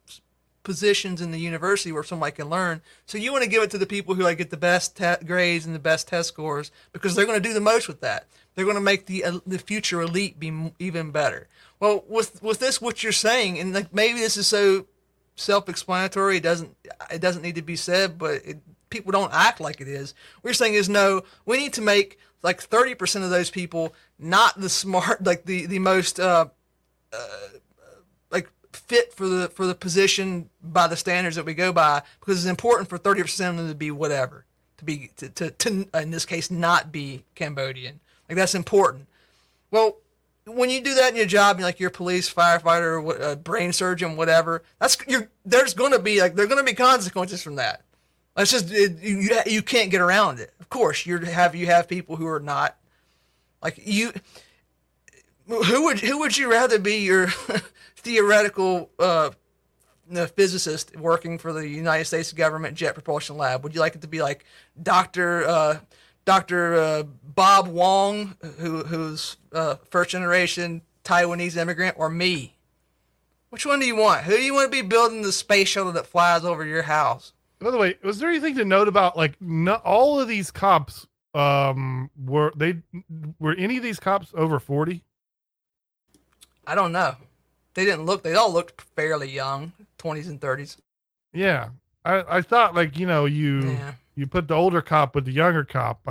positions in the university where somebody can learn. So you want to give it to the people who like get the best grades and the best test scores, because they're going to do the most with that. They're going to make the future elite be even better. Well, with this, what you're saying, and like maybe this is so self-explanatory, it doesn't need to be said, but people don't act like it is. What you're saying is, no, we need to make like 30% of those people not the smart, like the most like fit for the position by the standards that we go by, because it's important for 30% of them to be whatever, to in this case not be Cambodian. Like, that's important. Well, when you do that in your job, like you're a police, firefighter, a brain surgeon, whatever, there's going to be there're going to be consequences from that. That's just you can't get around it. Of course, you have people who are not like you. Who would you rather be, your theoretical physicist working for the United States government jet propulsion lab? Would you like it to be like Dr. Bob Wong, who's first generation Taiwanese immigrant, or me? Which one do you want? Who do you want to be building the space shuttle that flies over your house? By the way, was there anything to note about all of these cops? Were any of these cops over 40? I don't know. They didn't look. They all looked fairly young, 20s and 30s. Yeah, I thought you put the older cop with the younger cop.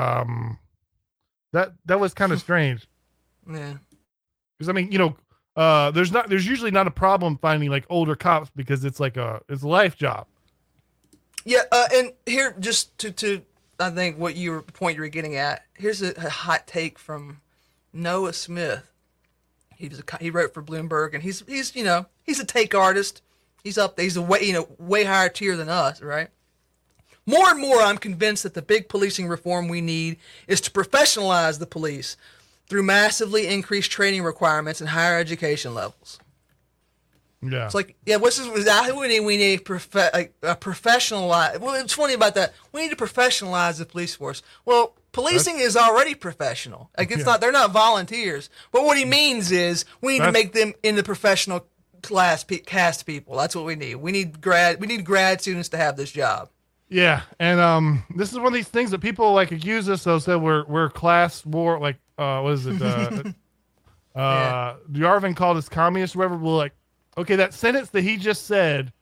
That was kind of strange. Yeah, because there's usually not a problem finding older cops, because it's a life job. Yeah, and here, just to I think what the point you were getting at. Here's a hot take from Noah Smith. He wrote for Bloomberg, and he's a take artist. He's way higher tier than us, right? More and more, I'm convinced that the big policing reform we need is to professionalize the police through massively increased training requirements and higher education levels. Yeah. It's what's exactly what we need? We need a professionalize. Well, it's funny about that. We need to professionalize the police force. Well, policing is already professional. They're not volunteers. But what he means is we need to make them in the professional class cast people. That's what we need. We need grad students to have this job. Yeah. And this is one of these things that people accuse us of, so we're class war, what is it? Yarvin called us communists, whatever. We're okay, that sentence that he just said,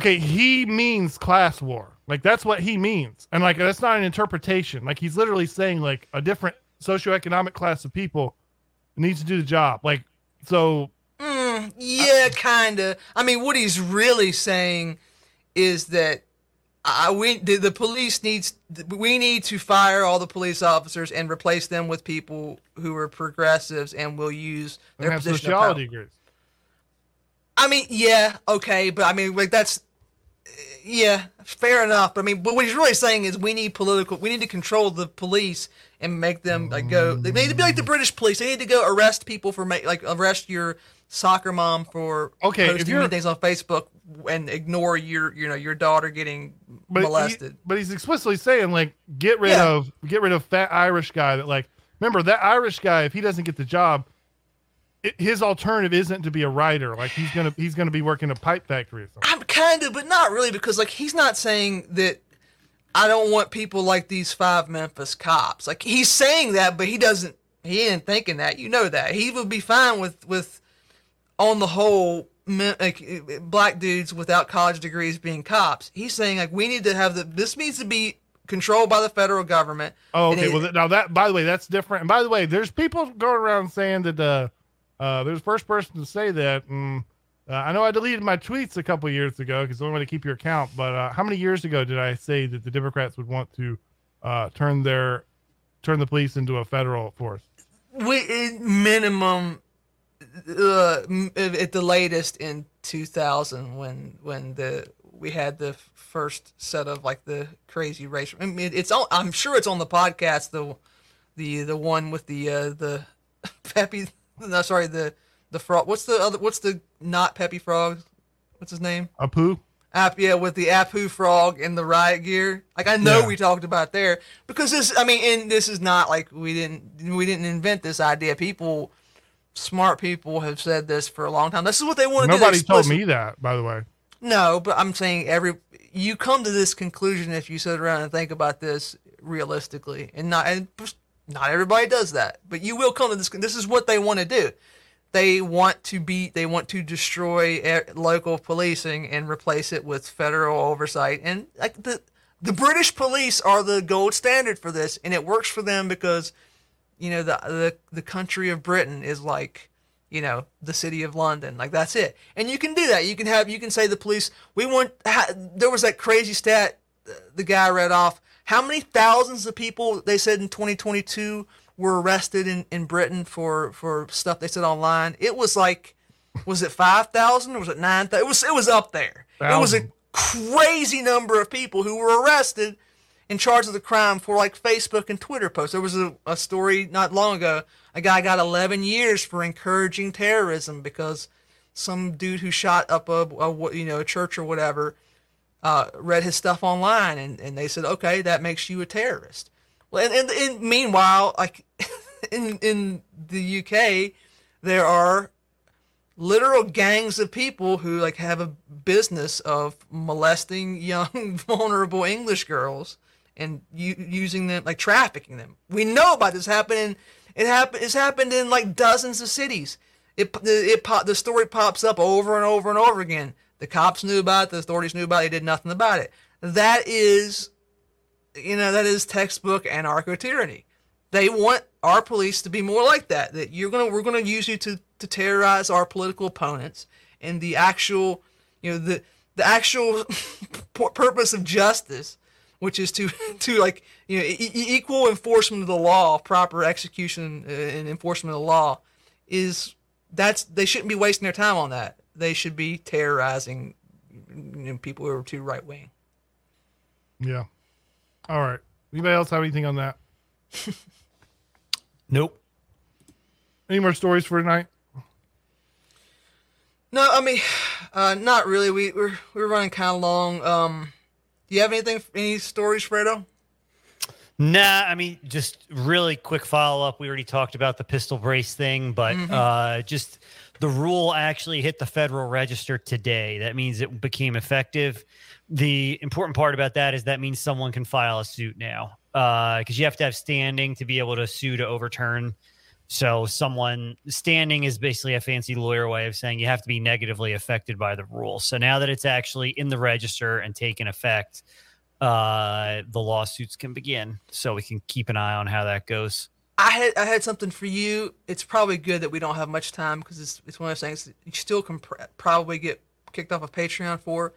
he means class war. That's what he means. And that's not an interpretation. He's literally saying a different socioeconomic class of people needs to do the job. Kind of. I mean, what he's really saying is that we need to fire all the police officers and replace them with people who are progressives and will use their position sociology of power. Groups. I mean, yeah, okay, but I mean, that's, yeah, fair enough. But I mean, but what he's really saying is we need to control the police and make them they need to be like the British police. They need to go arrest people for arrest your soccer mom for posting things on Facebook and ignore your daughter getting molested. But he's explicitly saying get rid of fat Irish guy that remember that Irish guy, if he doesn't get the job, his alternative isn't to be a writer. He's gonna be working a pipe factory or something. I'm kind of, but not really, because he's not saying that I don't want people like these 5 Memphis cops. He's saying that, but he ain't thinking that. You know that he would be fine with on the whole black dudes without college degrees being cops. He's saying we need to have this needs to be controlled by the federal government. Oh, okay. Well, now that, by the way, that's different. And by the way, there's people going around saying that. There's the first person to say that. And, I know I deleted my tweets a couple years ago because I wanted to keep your account. But how many years ago did I say that the Democrats would want to turn the police into a federal force? Minimum at the latest in 2000 when we had the first set of the crazy race. I mean, I'm sure it's on the podcast, the one with the Peppy. No, sorry, the frog. What's the not Peppy Frog? What's his name? Apu. Yeah, with the Apu frog and the riot gear. We talked about there, because this. I mean, and this is not we didn't invent this idea. People, smart people, have said this for a long time. This is what they want to do. Nobody told me that, by the way. No, but I'm saying you come to this conclusion if you sit around and think about this realistically, Not everybody does that, but you will come to this. This is what they want to do. They want to destroy local policing and replace it with federal oversight. And the British police are the gold standard for this, and it works for them because, the country of Britain is you know, the city of London. Like, that's it. And you can do that. You can say the police, we want, there was that crazy stat the guy read off. How many thousands of people, they said in 2022, were arrested in Britain for stuff they said online? It was like, was it 5,000 or was it 9,000? It was up there. It was a crazy number of people who were arrested in charge of the crime for like Facebook and Twitter posts. There was a story not long ago. A guy got 11 years for encouraging terrorism because some dude who shot up a church or whatever read his stuff online, and they said, okay, that makes you a terrorist. Well, and meanwhile, like in the UK, there are literal gangs of people who like have a business of molesting young, vulnerable English girls and using them, like trafficking them. We know about this happening. It's happened in like dozens of cities. The story pops up over and over and over again. The cops knew about it. The authorities knew about it. They did nothing about it. That is, that is textbook anarcho-tyranny. They want our police to be more like that. That we're gonna use you to terrorize our political opponents, and the actual, the actual purpose of justice, which is to like, equal enforcement of the law, proper execution and enforcement of the law, they shouldn't be wasting their time on that. They should be terrorizing people who are too right wing. Yeah. All right. Anybody else have anything on that? Nope. Any more stories for tonight? No, I mean, not really. We're running kind of long. Do you have any stories, Fredo? Nah, I mean, just really quick follow-up. We already talked about the pistol brace thing, but just the rule actually hit the Federal Register today. That means it became effective. The important part about that is that means someone can file a suit now, because you have to have standing to be able to sue to overturn. So standing is basically a fancy lawyer way of saying you have to be negatively affected by the rule. So now that it's actually in the register and taken effect, the lawsuits can begin. So we can keep an eye on how that goes. I had something for you. It's probably good that we don't have much time, because it's one of those things you still can probably get kicked off of Patreon for.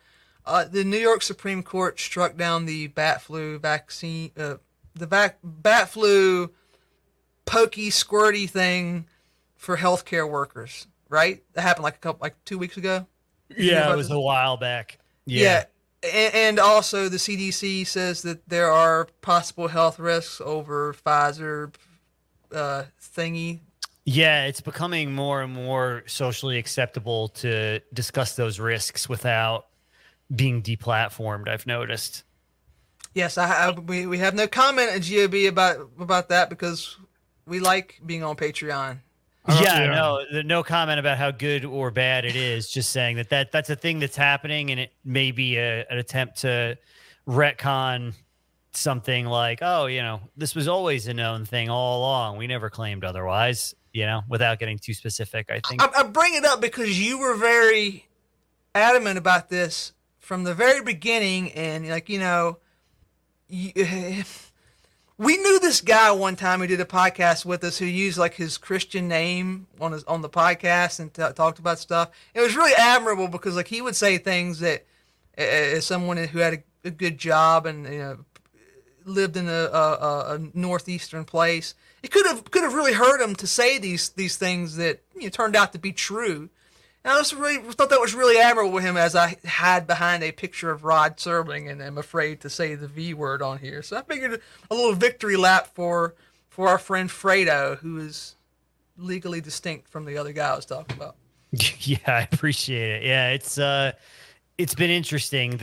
The New York Supreme Court struck down the bat flu vaccine, bat flu pokey squirty thing for healthcare workers, right? That happened like 2 weeks ago. Yeah, it was a while back. Yeah. And also the CDC says that there are possible health risks over Pfizer thingy. Yeah, it's becoming more and more socially acceptable to discuss those risks without being deplatformed, I've noticed. Yes, we have no comment at GOB about that, because we like being on Patreon. No comment about how good or bad it is. Just saying that's a thing that's happening, and it may be an attempt to retcon something like, this was always a known thing all along. We never claimed otherwise, without getting too specific, I think. I bring it up because you were very adamant about this from the very beginning, and we knew this guy one time who did a podcast with us who used like his Christian name on the podcast and talked about stuff. It was really admirable, because like he would say things that, as someone who had a good job and lived in a northeastern place, it could have really hurt him to say these things that turned out to be true. And I just really thought that was really admirable with him, as I hide behind a picture of Rod Serling and am afraid to say the V word on here. So I figured a little victory lap for our friend Fredo, who is legally distinct from the other guy I was talking about. Yeah, I appreciate it. Yeah, it's been interesting.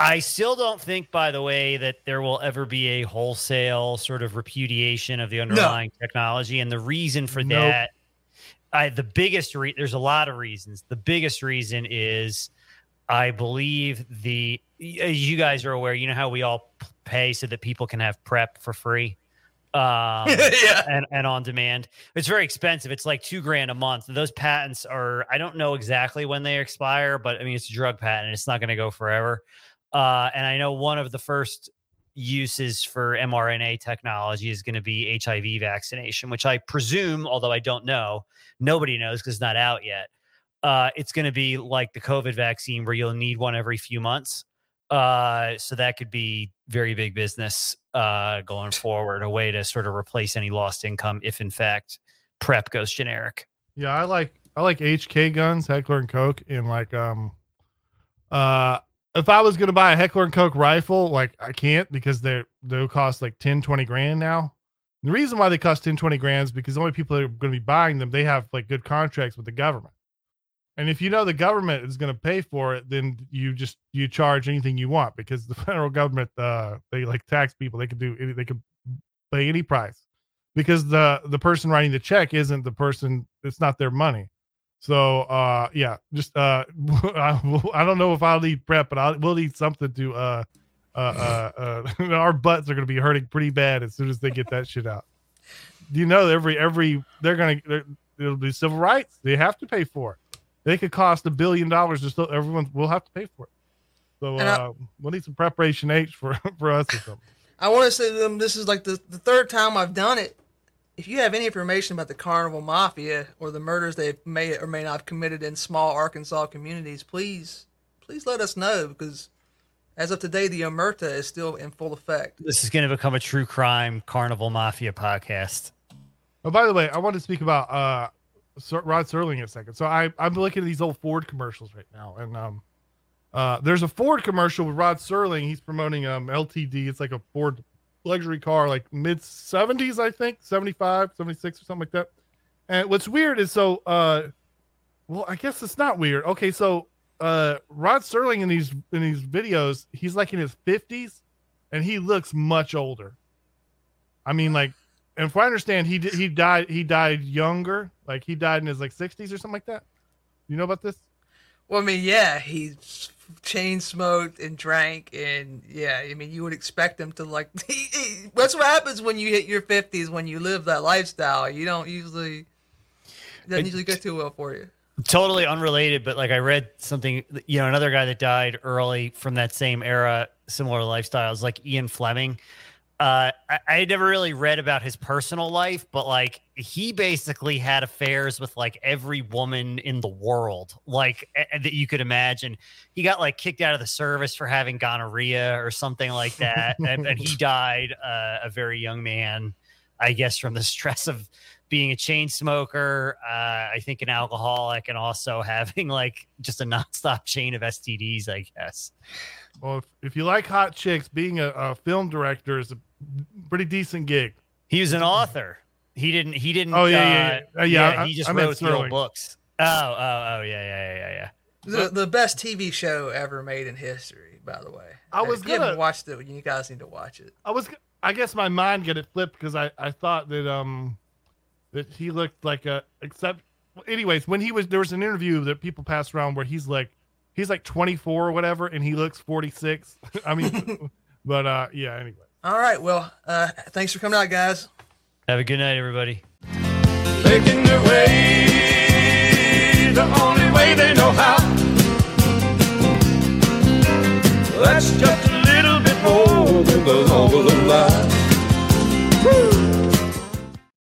I still don't think, by the way, that there will ever be a wholesale sort of repudiation of the underlying technology. And the reason for that, there's a lot of reasons. The biggest reason is, I believe as you guys are aware, how we all pay so that people can have PrEP for free, and on demand. It's very expensive. It's like $2,000 a month. Those patents are, I don't know exactly when they expire, but I mean, it's a drug patent. It's not going to go forever. And I know one of the first uses for mRNA technology is going to be HIV vaccination, which I presume, although I don't know, nobody knows because it's not out yet. It's going to be like the COVID vaccine where you'll need one every few months. So that could be very big business going forward, a way to sort of replace any lost income if, in fact, PrEP goes generic. Yeah, I like HK guns, Heckler and Koch, and like if I was gonna buy a Heckler and Koch rifle, like I can't because they'll cost like 10, 20 grand now. And the reason why they cost 10, 20 grand is because the only people that are gonna be buying them, they have like good contracts with the government. And if you know the government is gonna pay for it, then you charge anything you want because the federal government they like tax people, they can pay any price. Because the person writing the check isn't the person, it's not their money. So yeah, just I don't know if I'll eat PrEP, but we'll eat something to our butts are gonna be hurting pretty bad as soon as they get that shit out. You know, every it'll be civil rights. They have to pay for it. They could cost $1 billion just so everyone will have to pay for it. So we'll need some preparation H for us or something. I want to say to them, this is like the third time I've done it. If you have any information about the Carnival Mafia or the murders they may or may not have committed in small Arkansas communities, please let us know, because as of today, the omerta is still in full effect. This is going to become a true crime Carnival Mafia podcast. Oh, by the way, I want to speak about Rod Serling in a second. So I'm looking at these old Ford commercials right now, and there's a Ford commercial with Rod Serling. He's promoting LTD. It's like a Ford luxury car, like mid-70s, I think, 75, 76 or something like that. And what's weird is well, I guess it's not weird. Okay, so Rod Serling in these videos, he's like in his 50s, and he looks much older. I mean, like, and if I understand, he died younger, like he died in his like 60s or something like that. You know about this? Well, I mean, yeah, he chain smoked and drank, and yeah, I mean, you would expect him to like. That's what happens when you hit your 50s. When you live that lifestyle, you don't usually go too well for you. Totally unrelated, but like I read something, you know, another guy that died early from that same era, similar lifestyles, like Ian Fleming. I never really read about his personal life, but like he basically had affairs with like every woman in the world, like that you could imagine. He got like kicked out of the service for having gonorrhea or something like that. and he died a very young man, I guess, from the stress of being a chain smoker. I think an alcoholic, and also having like just a nonstop chain of STDs, I guess. Well, if you like hot chicks, being a film director is pretty decent gig. He was an author. He didn't. Oh yeah, yeah. He just wrote little books. Yeah. The best TV show ever made in history, by the way. You guys need to watch it. I guess my mind got it flipped because I thought that he looked like anyways, when there was an interview that people passed around where he's like 24 or whatever, and he looks 46. I mean, but yeah. Anyway. All right. Well, thanks for coming out, guys. Have a good night, everybody. Making their way the only way they know how. Let's just